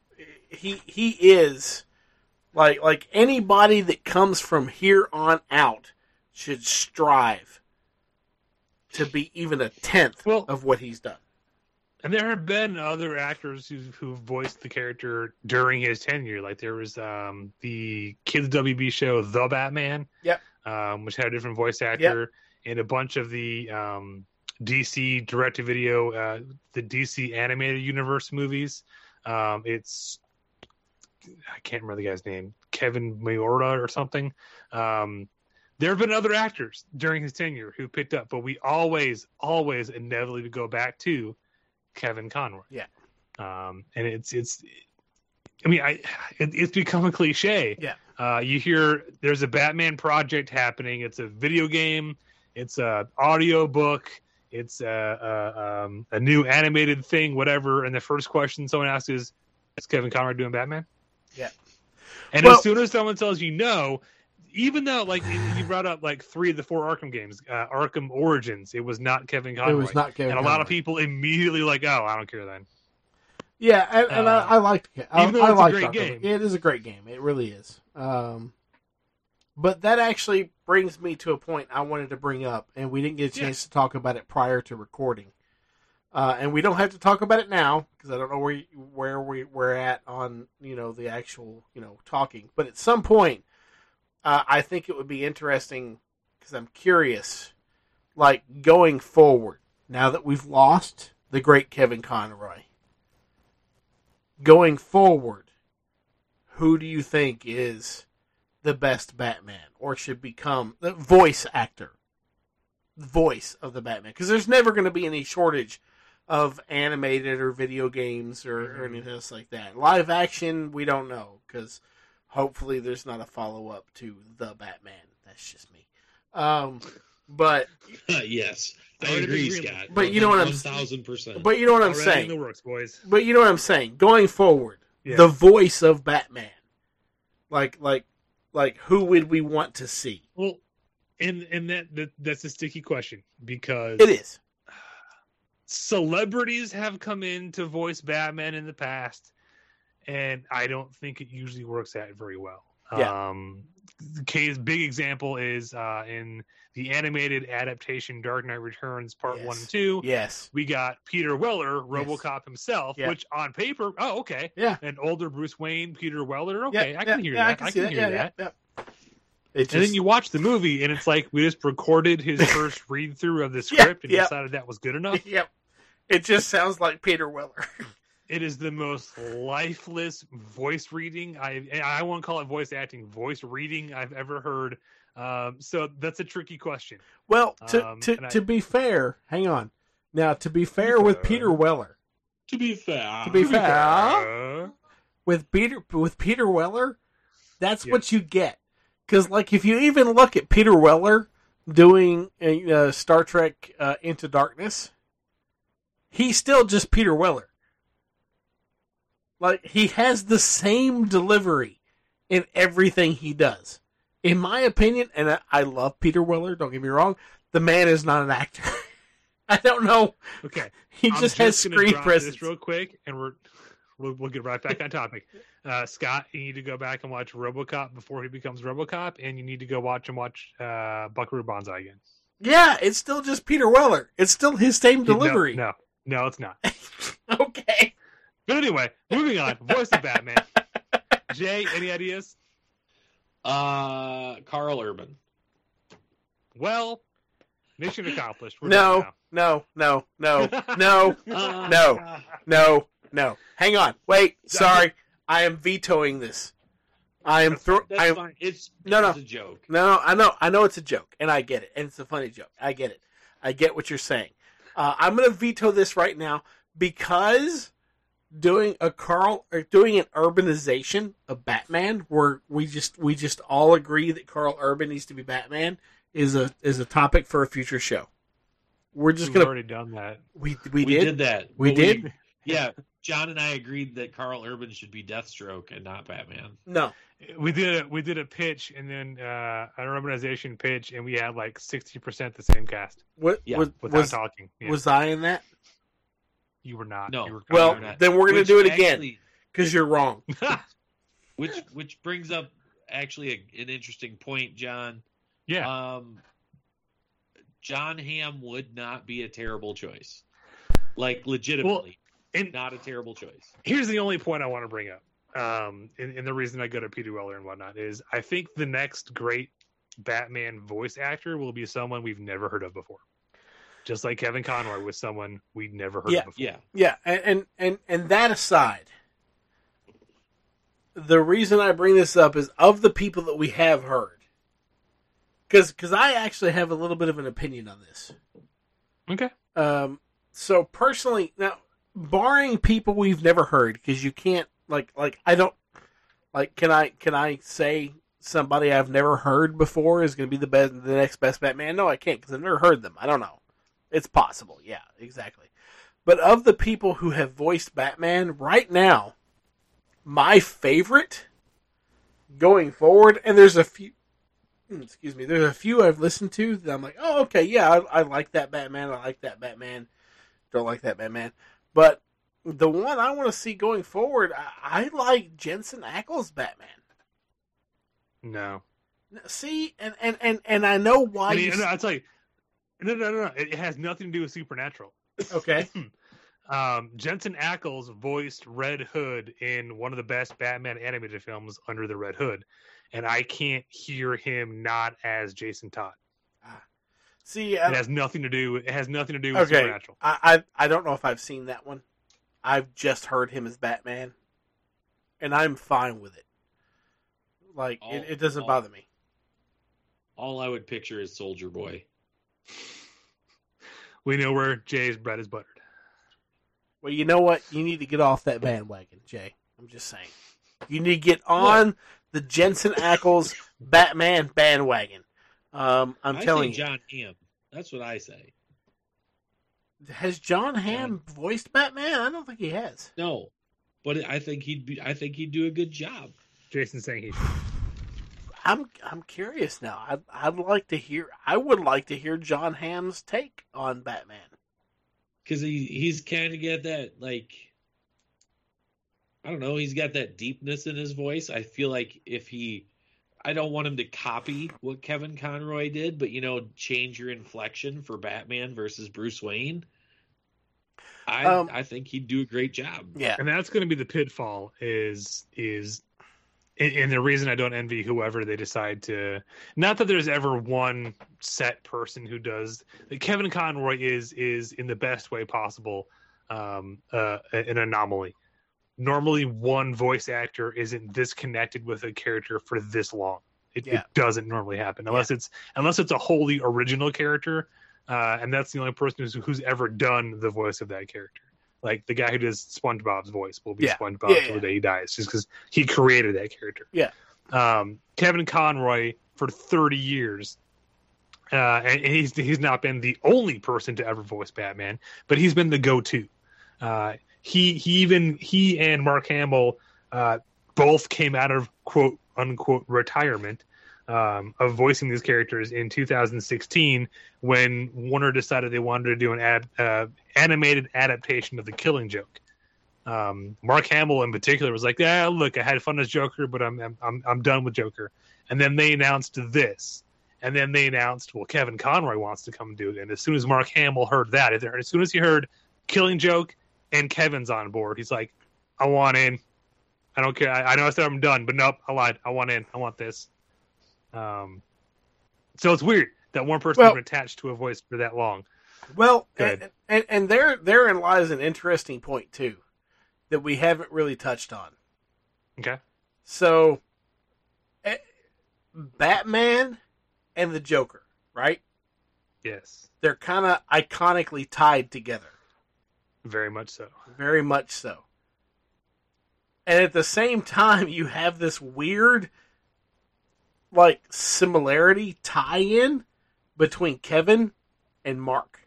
He is like anybody that comes from here on out should strive to be even a tenth of what he's done. And there have been other actors who voiced the character during his tenure. Like there was the kids WB show, The Batman, yep, which had a different voice actor, yep, and a bunch of the DC direct-to-video, the DC animated universe movies. I can't remember the guy's name, Kevin Miorda or something. There have been other actors during his tenure who picked up, but we always inevitably go back to Kevin Conroy. Yeah. And it's become a cliche. Yeah. You hear there's a Batman project happening. It's a video game. It's a audio book. It's a new animated thing, whatever. And the first question someone asks is Kevin Conroy doing Batman? Yeah. And as soon as someone tells you no, even though, like, you brought up, like, 3 of the 4 Arkham games, Arkham Origins, it was not Kevin Conroy. It was not Kevin Conroy. And a lot of people immediately, like, oh, I don't care then. Yeah, and I liked it. Even though it's a great game. It is a great game. It really is. But that actually brings me to a point I wanted to bring up, and we didn't get a chance to talk about it prior to recording. And we don't have to talk about it now, because I don't know where we're at on, the actual, talking. But at some point, I think it would be interesting, because I'm curious, like, going forward, now that we've lost the great Kevin Conroy, going forward, who do you think is the best Batman, or should become the voice actor, voice of the Batman? Because there's never going to be any shortage of animated or video games or anything else like that. Live action, we don't know, because... hopefully there's not a follow-up to The Batman. That's just me. But yes, I agree, Scott. But you know what I'm 1000%. But you know what I'm saying. The works, boys. But you know what I'm saying. Going forward, the voice of Batman, like, who would we want to see? Well, and that's a sticky question, because it is. Celebrities have come in to voice Batman in the past. And I don't think it usually works out very well. Yeah. Kay's big example is in the animated adaptation Dark Knight Returns Part 1 and 2. Yes. We got Peter Weller, RoboCop himself, which on paper, oh, okay. Yeah. An older Bruce Wayne, Peter Weller, okay, I can hear that. I can hear that. And then you watch the movie, and it's like we just recorded his first read-through of the script and decided that was good enough. Yep. It just sounds like Peter Weller. It is the most lifeless voice reading. I won't call it voice acting, voice reading I've ever heard. So that's a tricky question. Well, to be fair, hang on. Now, to be fair with Peter Weller. To be fair. With Peter Weller, that's what you get. Because, like, if you even look at Peter Weller doing Star Trek Into Darkness, he's still just Peter Weller. Like, he has the same delivery in everything he does. In my opinion, and I love Peter Weller, don't get me wrong, the man is not an actor. I don't know. Okay. He just has screen presence. Real quick, and we'll get right back on topic. Scott, you need to go back and watch RoboCop before he becomes RoboCop, and you need to go watch Buckaroo Banzai again. Yeah, it's still just Peter Weller. It's still his same delivery. No, it's not. Okay. But anyway, moving on. Voice of Batman. Jay, any ideas? Carl Urban. Well, mission accomplished. No. Hang on. Wait. Sorry, I am vetoing this. I am throwing. That's fine. It's a joke. No, I know it's a joke, and I get it, and it's a funny joke. I get it. I get what you're saying. I'm going to veto this right now because doing a Carl or doing an urbanization of Batman, where we just all agree that Carl Urban needs to be Batman, is a topic for a future show. We've already done that. We did that. Yeah, John and I agreed that Carl Urban should be Deathstroke and not Batman. No, we did a pitch and then an urbanization pitch, and we had like 60% the same cast. Without talking. Yeah. Was I in that? You were not. No. Then we're going to do it again because you're wrong. which brings up actually an interesting point, John. Yeah. John Hamm would not be a terrible choice. Like, legitimately, not a terrible choice. Here's the only point I want to bring up. And the reason I go to Peter Weller and whatnot is I think the next great Batman voice actor will be someone we've never heard of before. Just like Kevin Conroy was someone we'd never heard of before. Yeah. And that aside, the reason I bring this up is of the people that we have heard. Because I actually have a little bit of an opinion on this. Okay. So personally, now, barring people we've never heard, because you can't can I say somebody I've never heard before is going to be the next best Batman? No, I can't, because I've never heard them. I don't know. It's possible. Yeah, exactly. But of the people who have voiced Batman right now, my favorite going forward, and there's a few. Excuse me. There's a few I've listened to that I'm like, oh, okay, yeah, I like that Batman. I like that Batman. Don't like that Batman. But the one I want to see going forward, I like Jensen Ackles' Batman. No. See, and I know why. I mean, I'll tell you. No. It has nothing to do with Supernatural. Okay. Jensen Ackles voiced Red Hood in one of the best Batman animated films, Under the Red Hood. And I can't hear him not as Jason Todd. See, it has nothing to do with Supernatural. I don't know if I've seen that one. I've just heard him as Batman, and I'm fine with it. Like it doesn't bother me. All I would picture is Soldier Boy. We know where Jay's bread is buttered. Well, you know what? You need to get off that bandwagon, Jay. I'm just saying. You need to get on the Jensen Ackles Batman bandwagon. I'm telling you. John Hamm. That's what I say. Has John Hamm voiced Batman? I don't think he has. No, but I think he'd do a good job. Jason's saying he. I'm curious now. I would like to hear John Hamm's take on Batman. Because he's kind of got that, like, I don't know, he's got that deepness in his voice. I feel like I don't want him to copy what Kevin Conroy did, but, change your inflection for Batman versus Bruce Wayne. I think he'd do a great job. Yeah. And that's going to be the pitfall is and the reason I don't envy whoever they decide to, not that there's ever one set person who does. Kevin Conroy is in the best way possible an anomaly. Normally, one voice actor isn't this connected with a character for this long. It doesn't normally happen unless it's a wholly original character, and that's the only person who's ever done the voice of that character. Like, the guy who does SpongeBob's voice will be SpongeBob till the day he dies, just because he created that character. Yeah. Kevin Conroy, for 30 years, and he's not been the only person to ever voice Batman, but he's been the go-to. He and Mark Hamill both came out of quote-unquote retirement of voicing these characters in 2016 when Warner decided they wanted to do an animated adaptation of The Killing Joke. Mark Hamill in particular was like, "Yeah, look, I had fun as Joker, but I'm done with Joker." And then they announced this, and then they announced, "Well, Kevin Conroy wants to come do it." And as soon as Mark Hamill heard that, as soon as he heard Killing Joke and Kevin's on board, he's like, "I want in. I don't care. I know I said I'm done, but nope, I lied. I want in. I want this." So it's weird that one person is attached to a voice for that long. Well, and therein lies an interesting point too, that we haven't really touched on. Okay. So, Batman and the Joker, right? Yes. They're kind of iconically tied together. Very much so. And at the same time, you have this weird, like, similarity tie-in between Kevin and Mark.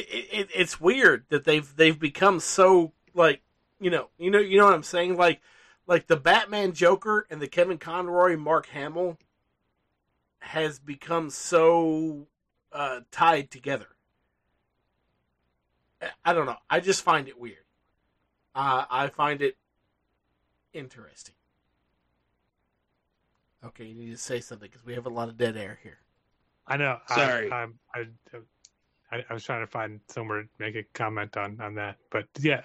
It's weird that they've become so, like, you know what I'm saying? Like the Batman Joker and the Kevin Conroy Mark Hamill has become so tied together. I don't know. I just find it weird. I find it interesting. Okay, you need to say something because we have a lot of dead air here. I know. Sorry. I was trying to find somewhere to make a comment on that. But yeah,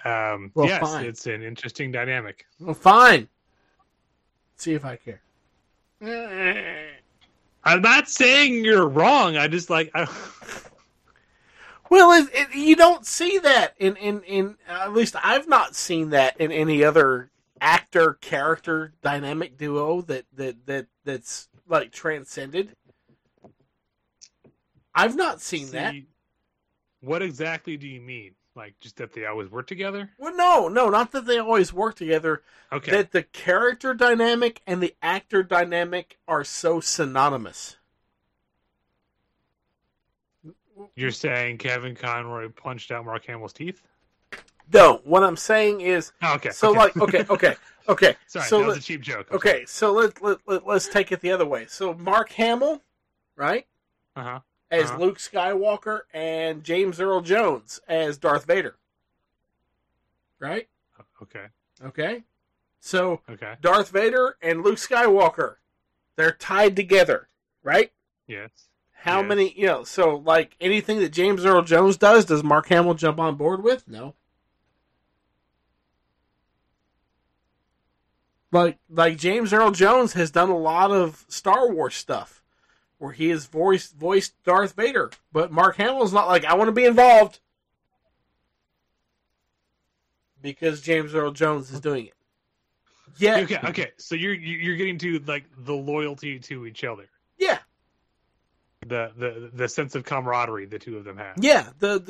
well, yes, fine. It's an interesting dynamic. Well, fine. Let's see if I care. I'm not saying you're wrong. I just like... Well, you don't see that in at least I've not seen that in any other actor-character dynamic duo that's like transcended. I've not seen that. What exactly do you mean? Like, just that they always work together? Well, no, not that they always work together. Okay. That the character dynamic and the actor dynamic are so synonymous. You're saying Kevin Conroy punched out Mark Hamill's teeth? No, what I'm saying is... Oh, okay. So, okay. Like, okay. Sorry, so that was a cheap joke. I'm okay, sorry. So let's take it the other way. So, Mark Hamill, right? Uh-huh. As Luke Skywalker and James Earl Jones as Darth Vader. Right? Okay. So, okay. Darth Vader and Luke Skywalker, they're tied together, right? Yes. How many, so like anything that James Earl Jones does Mark Hamill jump on board with? No. Like James Earl Jones has done a lot of Star Wars stuff where he has voiced Darth Vader, but Mark Hamill's not like, I want to be involved because James Earl Jones is doing it. Yeah. Okay. So you're getting to like the loyalty to each other. Yeah. The sense of camaraderie the two of them have. Yeah, the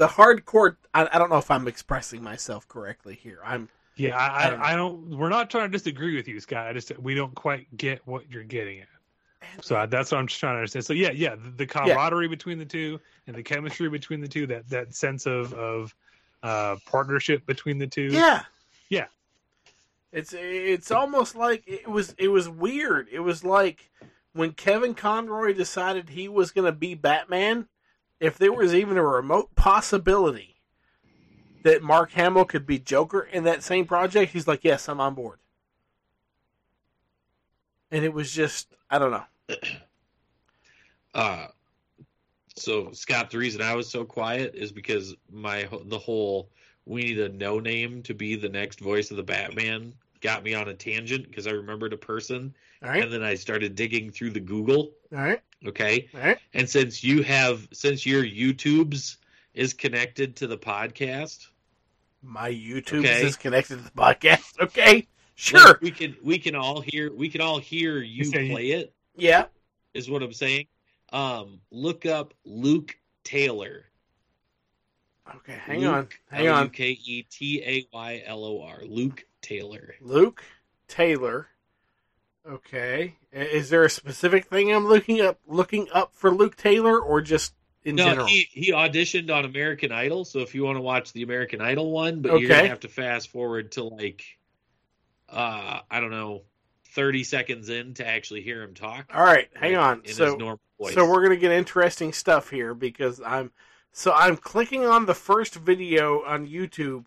hardcore. I don't know if I'm expressing myself correctly here. I don't. We're not trying to disagree with you, Scott. We don't quite get what you're getting at. So that's what I'm just trying to understand. So yeah, the camaraderie between the two and the chemistry between the two. That sense of partnership between the two. Yeah. It's almost like it was weird. It was like when Kevin Conroy decided he was going to be Batman, if there was even a remote possibility that Mark Hamill could be Joker in that same project, he's like, yes, I'm on board. And it was just, I don't know. So, Scott, the reason I was so quiet is because the whole we need a no-name to be the next voice of the Batman got me on a tangent because I remembered a person. All right. And then I started digging through the Google. All right. Okay. All right. And since your YouTube's is connected to the podcast. My YouTube's is connected to the podcast. Okay. Sure. Like we can all hear you play it. Yeah. Is what I'm saying. Look up Luke Taylor. Okay, hang on. Luketaylor. Luke Taylor. Luke Taylor. Okay. Is there a specific thing I'm looking up for Luke Taylor or just general? He auditioned on American Idol, so if you want to watch the American Idol one, but you're going to have to fast forward to like, 30 seconds in to actually hear him talk. All right, hang on. His normal voice. So we're going to get interesting stuff here because I'm clicking on the first video on YouTube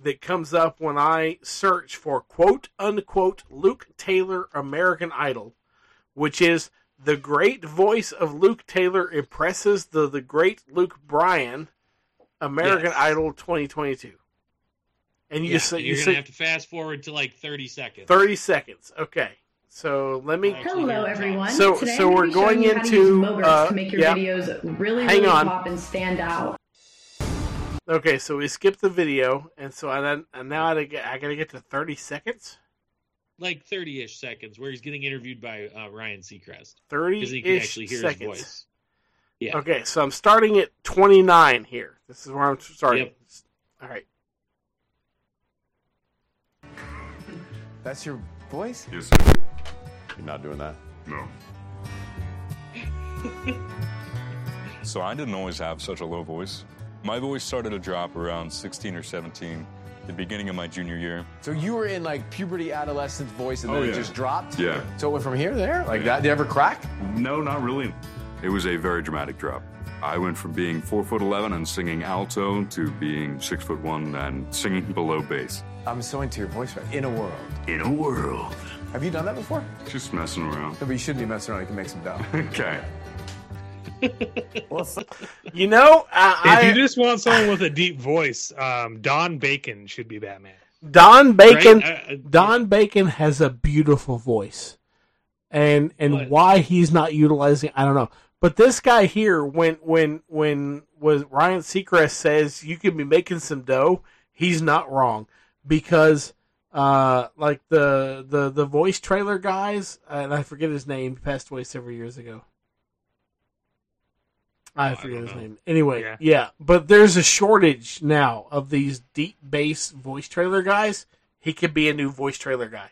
that comes up when I search for quote-unquote Luke Taylor American Idol, which is the great voice of Luke Taylor impresses the great Luke Bryan American Idol 2022. And you're going to have to fast forward to like 30 seconds. 30 seconds, okay. So let me. Hello everyone. So we're going into to make your videos really pop and stand out. Okay, so we skipped the video, and so I now gotta get to 30 seconds, like 30-ish seconds, where he's getting interviewed by Ryan Seacrest. 30-ish seconds. Because he can actually hear his voice. Yeah. Okay, so I'm starting at 29 here. This is where I'm starting. Yep. All right. That's your voice? Yes, sir. You're not doing that? No. So I didn't always have such a low voice. My voice started to drop around 16 or 17, the beginning of my junior year. So you were in like puberty, adolescent voice, and then it just dropped? Yeah. So it went from here to there? Like that? Did it ever crack? No, not really. It was a very dramatic drop. I went from being 4'11" and singing alto to being 6'1" and singing below bass. I'm so into your voice right. In a world. In a world. Have you done that before? Just messing around. No, but you shouldn't be messing around. You can make some dough. Okay. You know, if you just want someone with a deep voice, Don Bacon should be Batman. Don Bacon, right? Don Bacon has a beautiful voice, and why he's not utilizing, I don't know. But this guy here, when Ryan Seacrest says you could be making some dough, he's not wrong, because like the voice trailer guys, and I forget his name, passed away several years ago. I forget his name. Anyway, yeah. But there's a shortage now of these deep bass voice trailer guys. He could be a new voice trailer guy.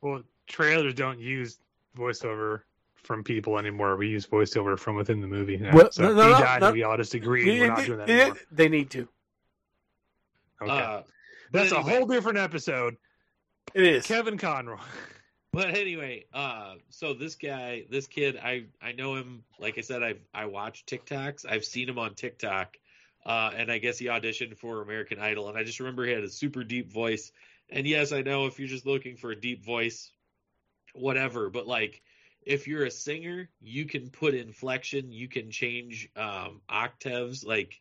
Well, trailers don't use voiceover from people anymore. We use voiceover from within the movie now. Well, so we all just agree we're not doing that anymore. They need to. Okay. That's a whole different episode. It is. Kevin Conroy. But anyway, so this kid, I know him. Like I said, I watch TikToks. I've seen him on TikTok, and I guess he auditioned for American Idol. And I just remember he had a super deep voice. And yes, I know if you're just looking for a deep voice, whatever. But like, if you're a singer, you can put inflection, you can change octaves. Like,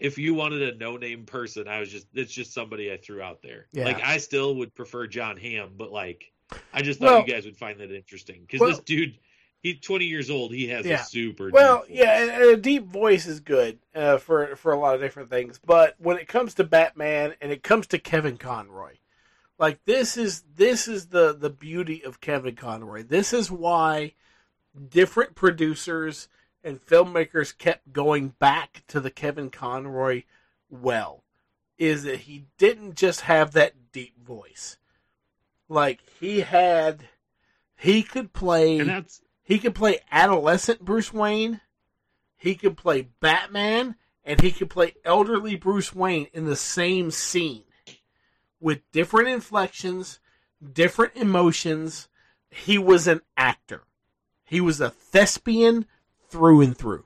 if you wanted a no-name person, it's just somebody I threw out there. Yeah. Like, I still would prefer John Hamm, but, like, I just thought you guys would find that interesting. Because this dude, he's 20 years old. He has a super deep voice. And a deep voice is good for a lot of different things. But when it comes to Batman and it comes to Kevin Conroy, like, this is the beauty of Kevin Conroy. This is why different producers and filmmakers kept going back to the Kevin Conroy is that he didn't just have that deep voice. Like, he could play adolescent Bruce Wayne, he could play Batman, and he could play elderly Bruce Wayne in the same scene with different inflections, different emotions. He was an actor. He was a thespian through and through.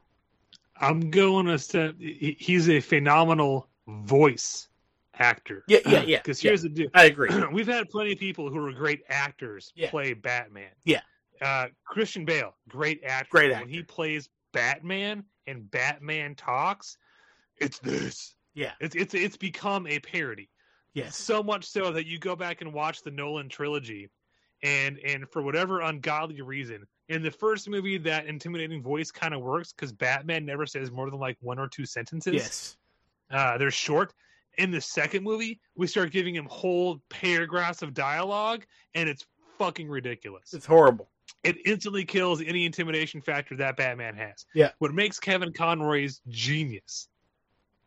I'm going to say he's a phenomenal voice actor. Yeah. Because here's the deal. I agree. We've had plenty of people who are great actors play Batman. Yeah. Christian Bale, great actor. When he plays Batman and Batman talks, it's this. Yeah. It's become a parody. Yes. So much so that you go back and watch the Nolan trilogy, and for whatever ungodly reason, in the first movie, that intimidating voice kind of works because Batman never says more than like one or two sentences. Yes. They're short. In the second movie, we start giving him whole paragraphs of dialogue, and it's fucking ridiculous. It's horrible. It instantly kills any intimidation factor that Batman has. Yeah. What makes Kevin Conroy's genius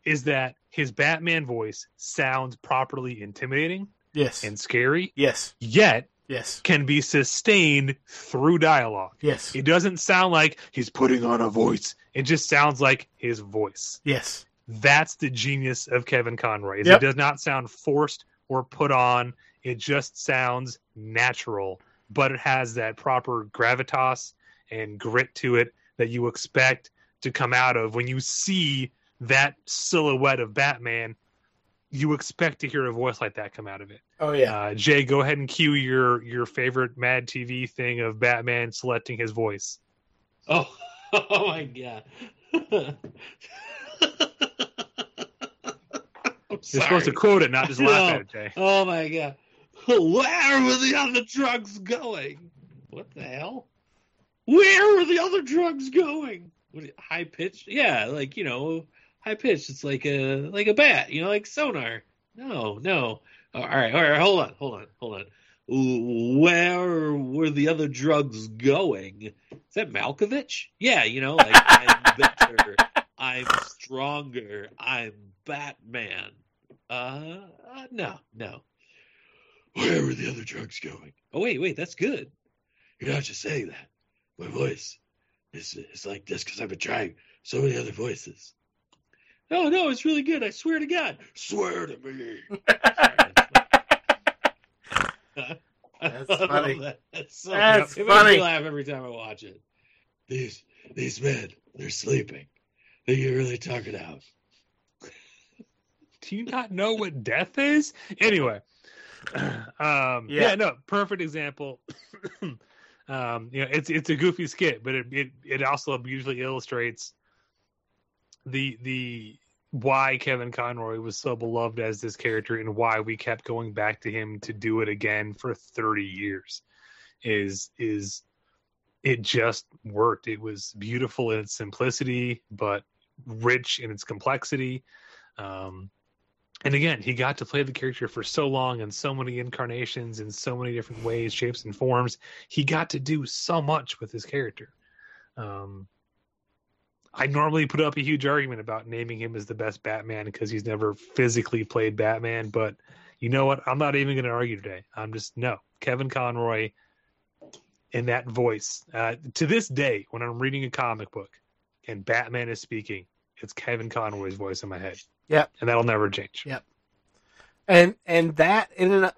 is that his Batman voice sounds properly intimidating. Yes. And scary. Yes. Yet, yes, can be sustained through dialogue. Yes. It doesn't sound like he's putting on a voice. It just sounds like his voice. Yes. That's the genius of Kevin Conroy. Yep. It does not sound forced or put on. It just sounds natural, but it has that proper gravitas and grit to it that you expect to come out of when you see that silhouette of Batman. You expect to hear a voice like that come out of it. Oh, yeah. Jay, go ahead and cue your favorite Mad TV thing of Batman selecting his voice. Oh my God. You're supposed to quote it, not just laugh at it, Jay. Oh, my God. Where were the other drugs going? What the hell? Where were the other drugs going? High-pitched? Yeah, like, you know, high-pitched. It's like a bat, you know, like sonar. No. All right. Hold on. Where were the other drugs going? Is that Malkovich? Yeah, you know, like, I'm better. I'm strong. stronger. I'm Batman. No. Where were the other drugs going? Oh, wait, that's good. You're not just saying that. My voice is like this because I've been trying so many other voices. No, it's really good. I swear to God. Swear to me. That's funny. That's funny. It makes me laugh every time I watch it. These men, they're sleeping. They get really tuckered out. Do you not know what death is? Anyway. Perfect example. It's a goofy skit, but it also beautifully illustrates the why Kevin Conroy was so beloved as this character and why we kept going back to him to do it again for 30 years. Is it just worked. It was beautiful in its simplicity, but rich in its complexity. And again, he got to play the character for so long and so many incarnations in so many different ways, shapes, and forms. He got to do so much with his character. I normally put up a huge argument about naming him as the best Batman because he's never physically played Batman, but you know what? I'm not even going to argue today. Kevin Conroy in that voice. To this day, when I'm reading a comic book and Batman is speaking, it's Kevin Conroy's voice in my head. Yep. And that'll never change. Yep. And that in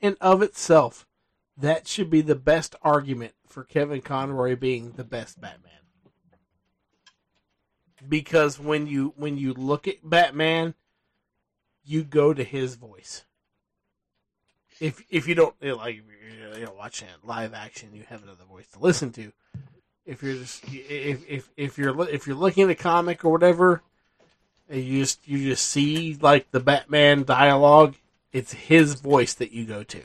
and of itself, that should be the best argument for Kevin Conroy being the best Batman. Because when you look at Batman, you go to his voice. If you don't watch that live action, you have another voice to listen to. If you're just if you're looking at a comic or whatever, and you just see like the Batman dialogue, it's his voice that you go to.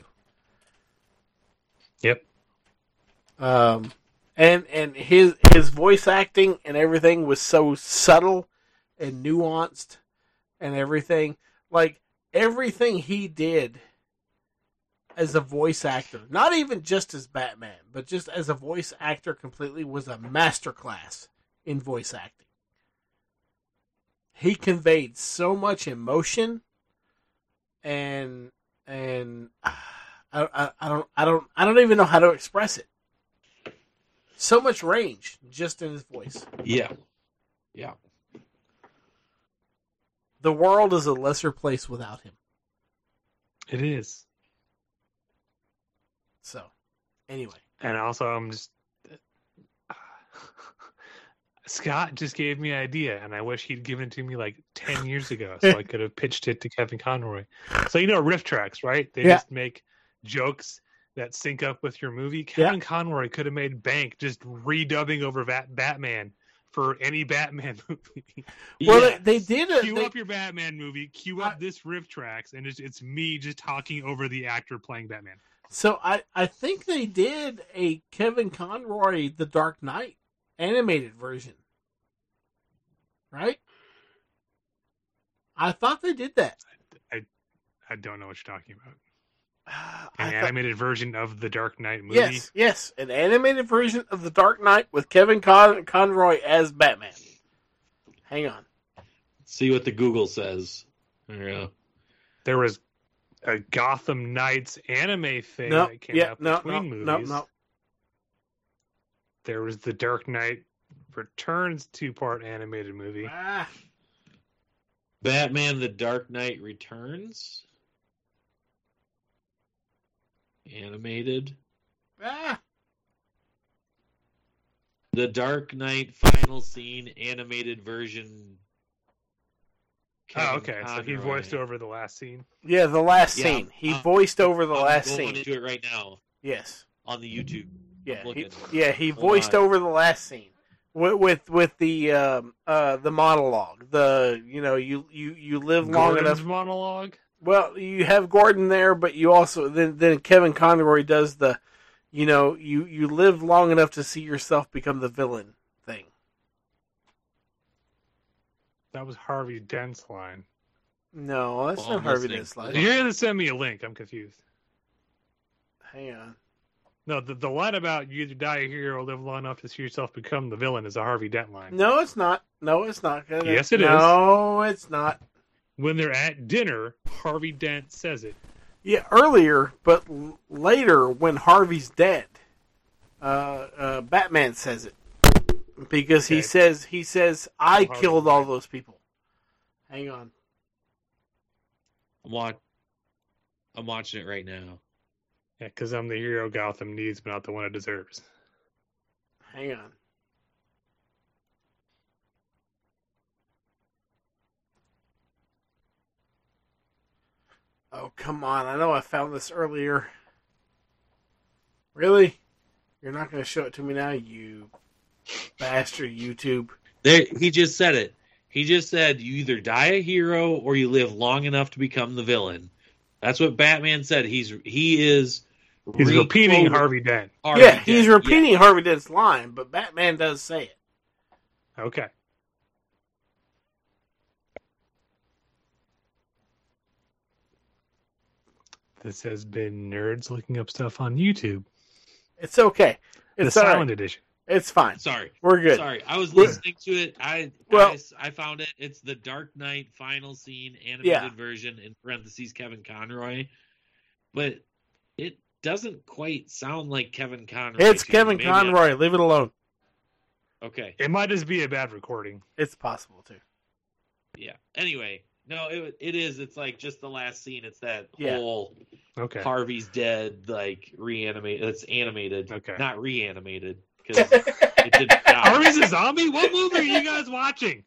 Yep. And his voice acting and everything was so subtle and nuanced and everything. Like, everything he did as a voice actor, not even just as Batman, but just as a voice actor completely, was a masterclass in voice acting. He conveyed so much emotion and I don't even know how to express it. So much range just in his voice. Yeah. The world is a lesser place without him. It is. So, anyway. And also, I'm just... Scott just gave me an idea, and I wish he'd given it to me like 10 years ago, so I could have pitched it to Kevin Conroy. So, riff tracks, right? They just make jokes that sync up with your movie. Kevin Conroy could have made bank just redubbing over Batman for any Batman movie. Well, they did it. Cue up your Batman movie, cue up this riff tracks, and it's me just talking over the actor playing Batman. So I think they did a Kevin Conroy, The Dark Knight animated version, right? I thought they did that. I don't know what you're talking about. Animated version of the Dark Knight movie? Yes, an animated version of the Dark Knight with Kevin Conroy as Batman. Hang on. See what the Google says. Yeah. There was a Gotham Knights anime thing that came out between movies. No. There was the Dark Knight Returns 2-part animated movie. Batman the Dark Knight Returns? Animated. The Dark Knight final scene animated version. Kevin Conroy. So he voiced over the last scene. Yeah, the last scene. He voiced over the last scene. I'm going into it right now. Yes. On the YouTube. Yeah. He voiced over the last scene with the monologue. The you live long enough monologue. Well, you have Gordon there, but you also then Kevin Conroy does the, you live long enough to see yourself become the villain thing. That was Harvey Dent's line. No, that's not Harvey Dent's line. You're going to send me a link. I'm confused. Hang on. No, the line about you either die a hero or live long enough to see yourself become the villain is a Harvey Dent line. No, it's not. No, it's not. Yes, it is. No, it's not. When they're at dinner, Harvey Dent says it. Yeah, earlier, but later when Harvey's dead, Batman says it. Because okay. he says, I killed all those people. Hang on. I'm watching it right now. Yeah, because I'm the hero Gotham needs, but not the one it deserves. Hang on. Oh, come on. I know I found this earlier. Really? You're not going to show it to me now, you bastard YouTube. There, he just said it. He just said, you either die a hero or you live long enough to become the villain. That's what Batman said. He's repeating Harvey Dent. He's repeating Harvey Dent's line, but Batman does say it. Okay. This has been Nerds Looking Up Stuff on YouTube. It's okay. It's the silent edition. It's fine. Sorry. We're good. Sorry. I was listening to it. I found it. It's the Dark Knight final scene animated version in parentheses Kevin Conroy. But it doesn't quite sound like Kevin Conroy. It's Kevin Conroy. Leave it alone. Okay. It might just be a bad recording. It's possible too. Yeah. Anyway, no, it is. It's like just the last scene. It's that whole Harvey's dead, like reanimated. It's animated. Okay. Not reanimated. Because it didn't die. Harvey's a zombie? What movie are you guys watching?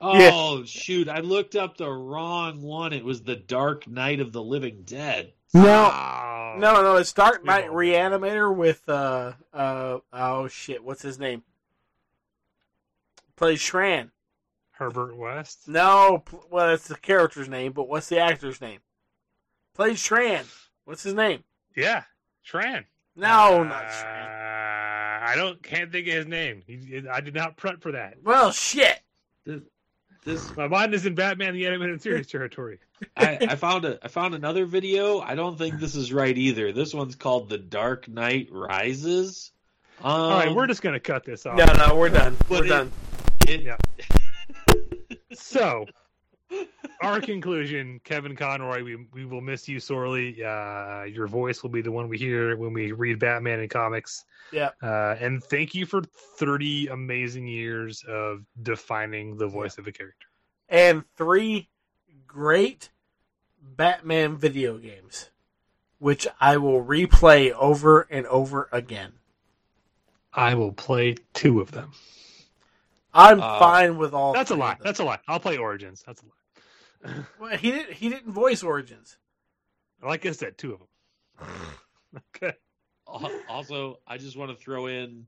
Oh, shoot. I looked up the wrong one. It was The Dark Knight of the Living Dead. No. Oh. No, it's Dark Knight Reanimator with, oh, shit. What's his name? Plays Shran. Herbert West? No. Well, that's the character's name, but what's the actor's name? Plays Shran. What's his name? Yeah, Shran. No, not Shran. I can't think of his name. I did not prep for that. Well, shit. My mind is in Batman: The Animated Series territory. I found another video. I don't think this is right either. This one's called "The Dark Knight Rises." All right, we're just gonna cut this off. No, we're done. We're done. So, our conclusion, Kevin Conroy, we will miss you sorely. Your voice will be the one we hear when we read Batman in comics. Yeah. And thank you for 30 amazing years of defining the voice of a character. And 3 great Batman video games, which I will replay over and over again. I will play 2 of them. I'm fine with all. That's a lie. That's a lie. I'll play Origins. That's a lie. Well, he didn't voice Origins. Like I said, 2 of them. Okay. Also, I just want to throw in,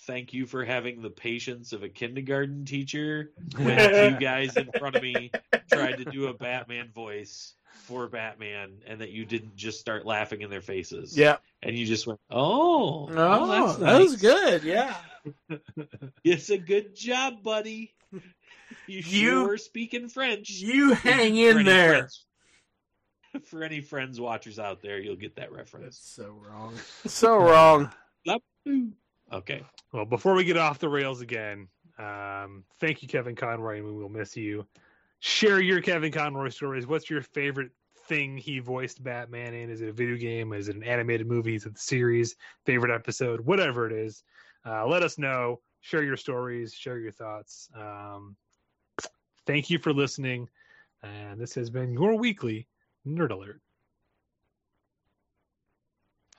thank you for having the patience of a kindergarten teacher when 2 guys in front of me tried to do a Batman voice for Batman, and that you didn't just start laughing in their faces. Yeah. And you just went, oh that's nice. That was good. Yeah. It's a good job, buddy. You were speaking French. You hang in there. For any Friends watchers out there, you'll get that reference. That's so wrong. So wrong. Okay. Well, before we get off the rails again, thank you, Kevin Conroy, and we will miss you. Share your Kevin Conroy stories. What's your favorite thing he voiced Batman in? Is it a video game? Is it an animated movie? Is it the series? Favorite episode? Whatever it is. Let us know. Share your stories. Share your thoughts. Thank you for listening. And this has been your weekly Nerd Alert.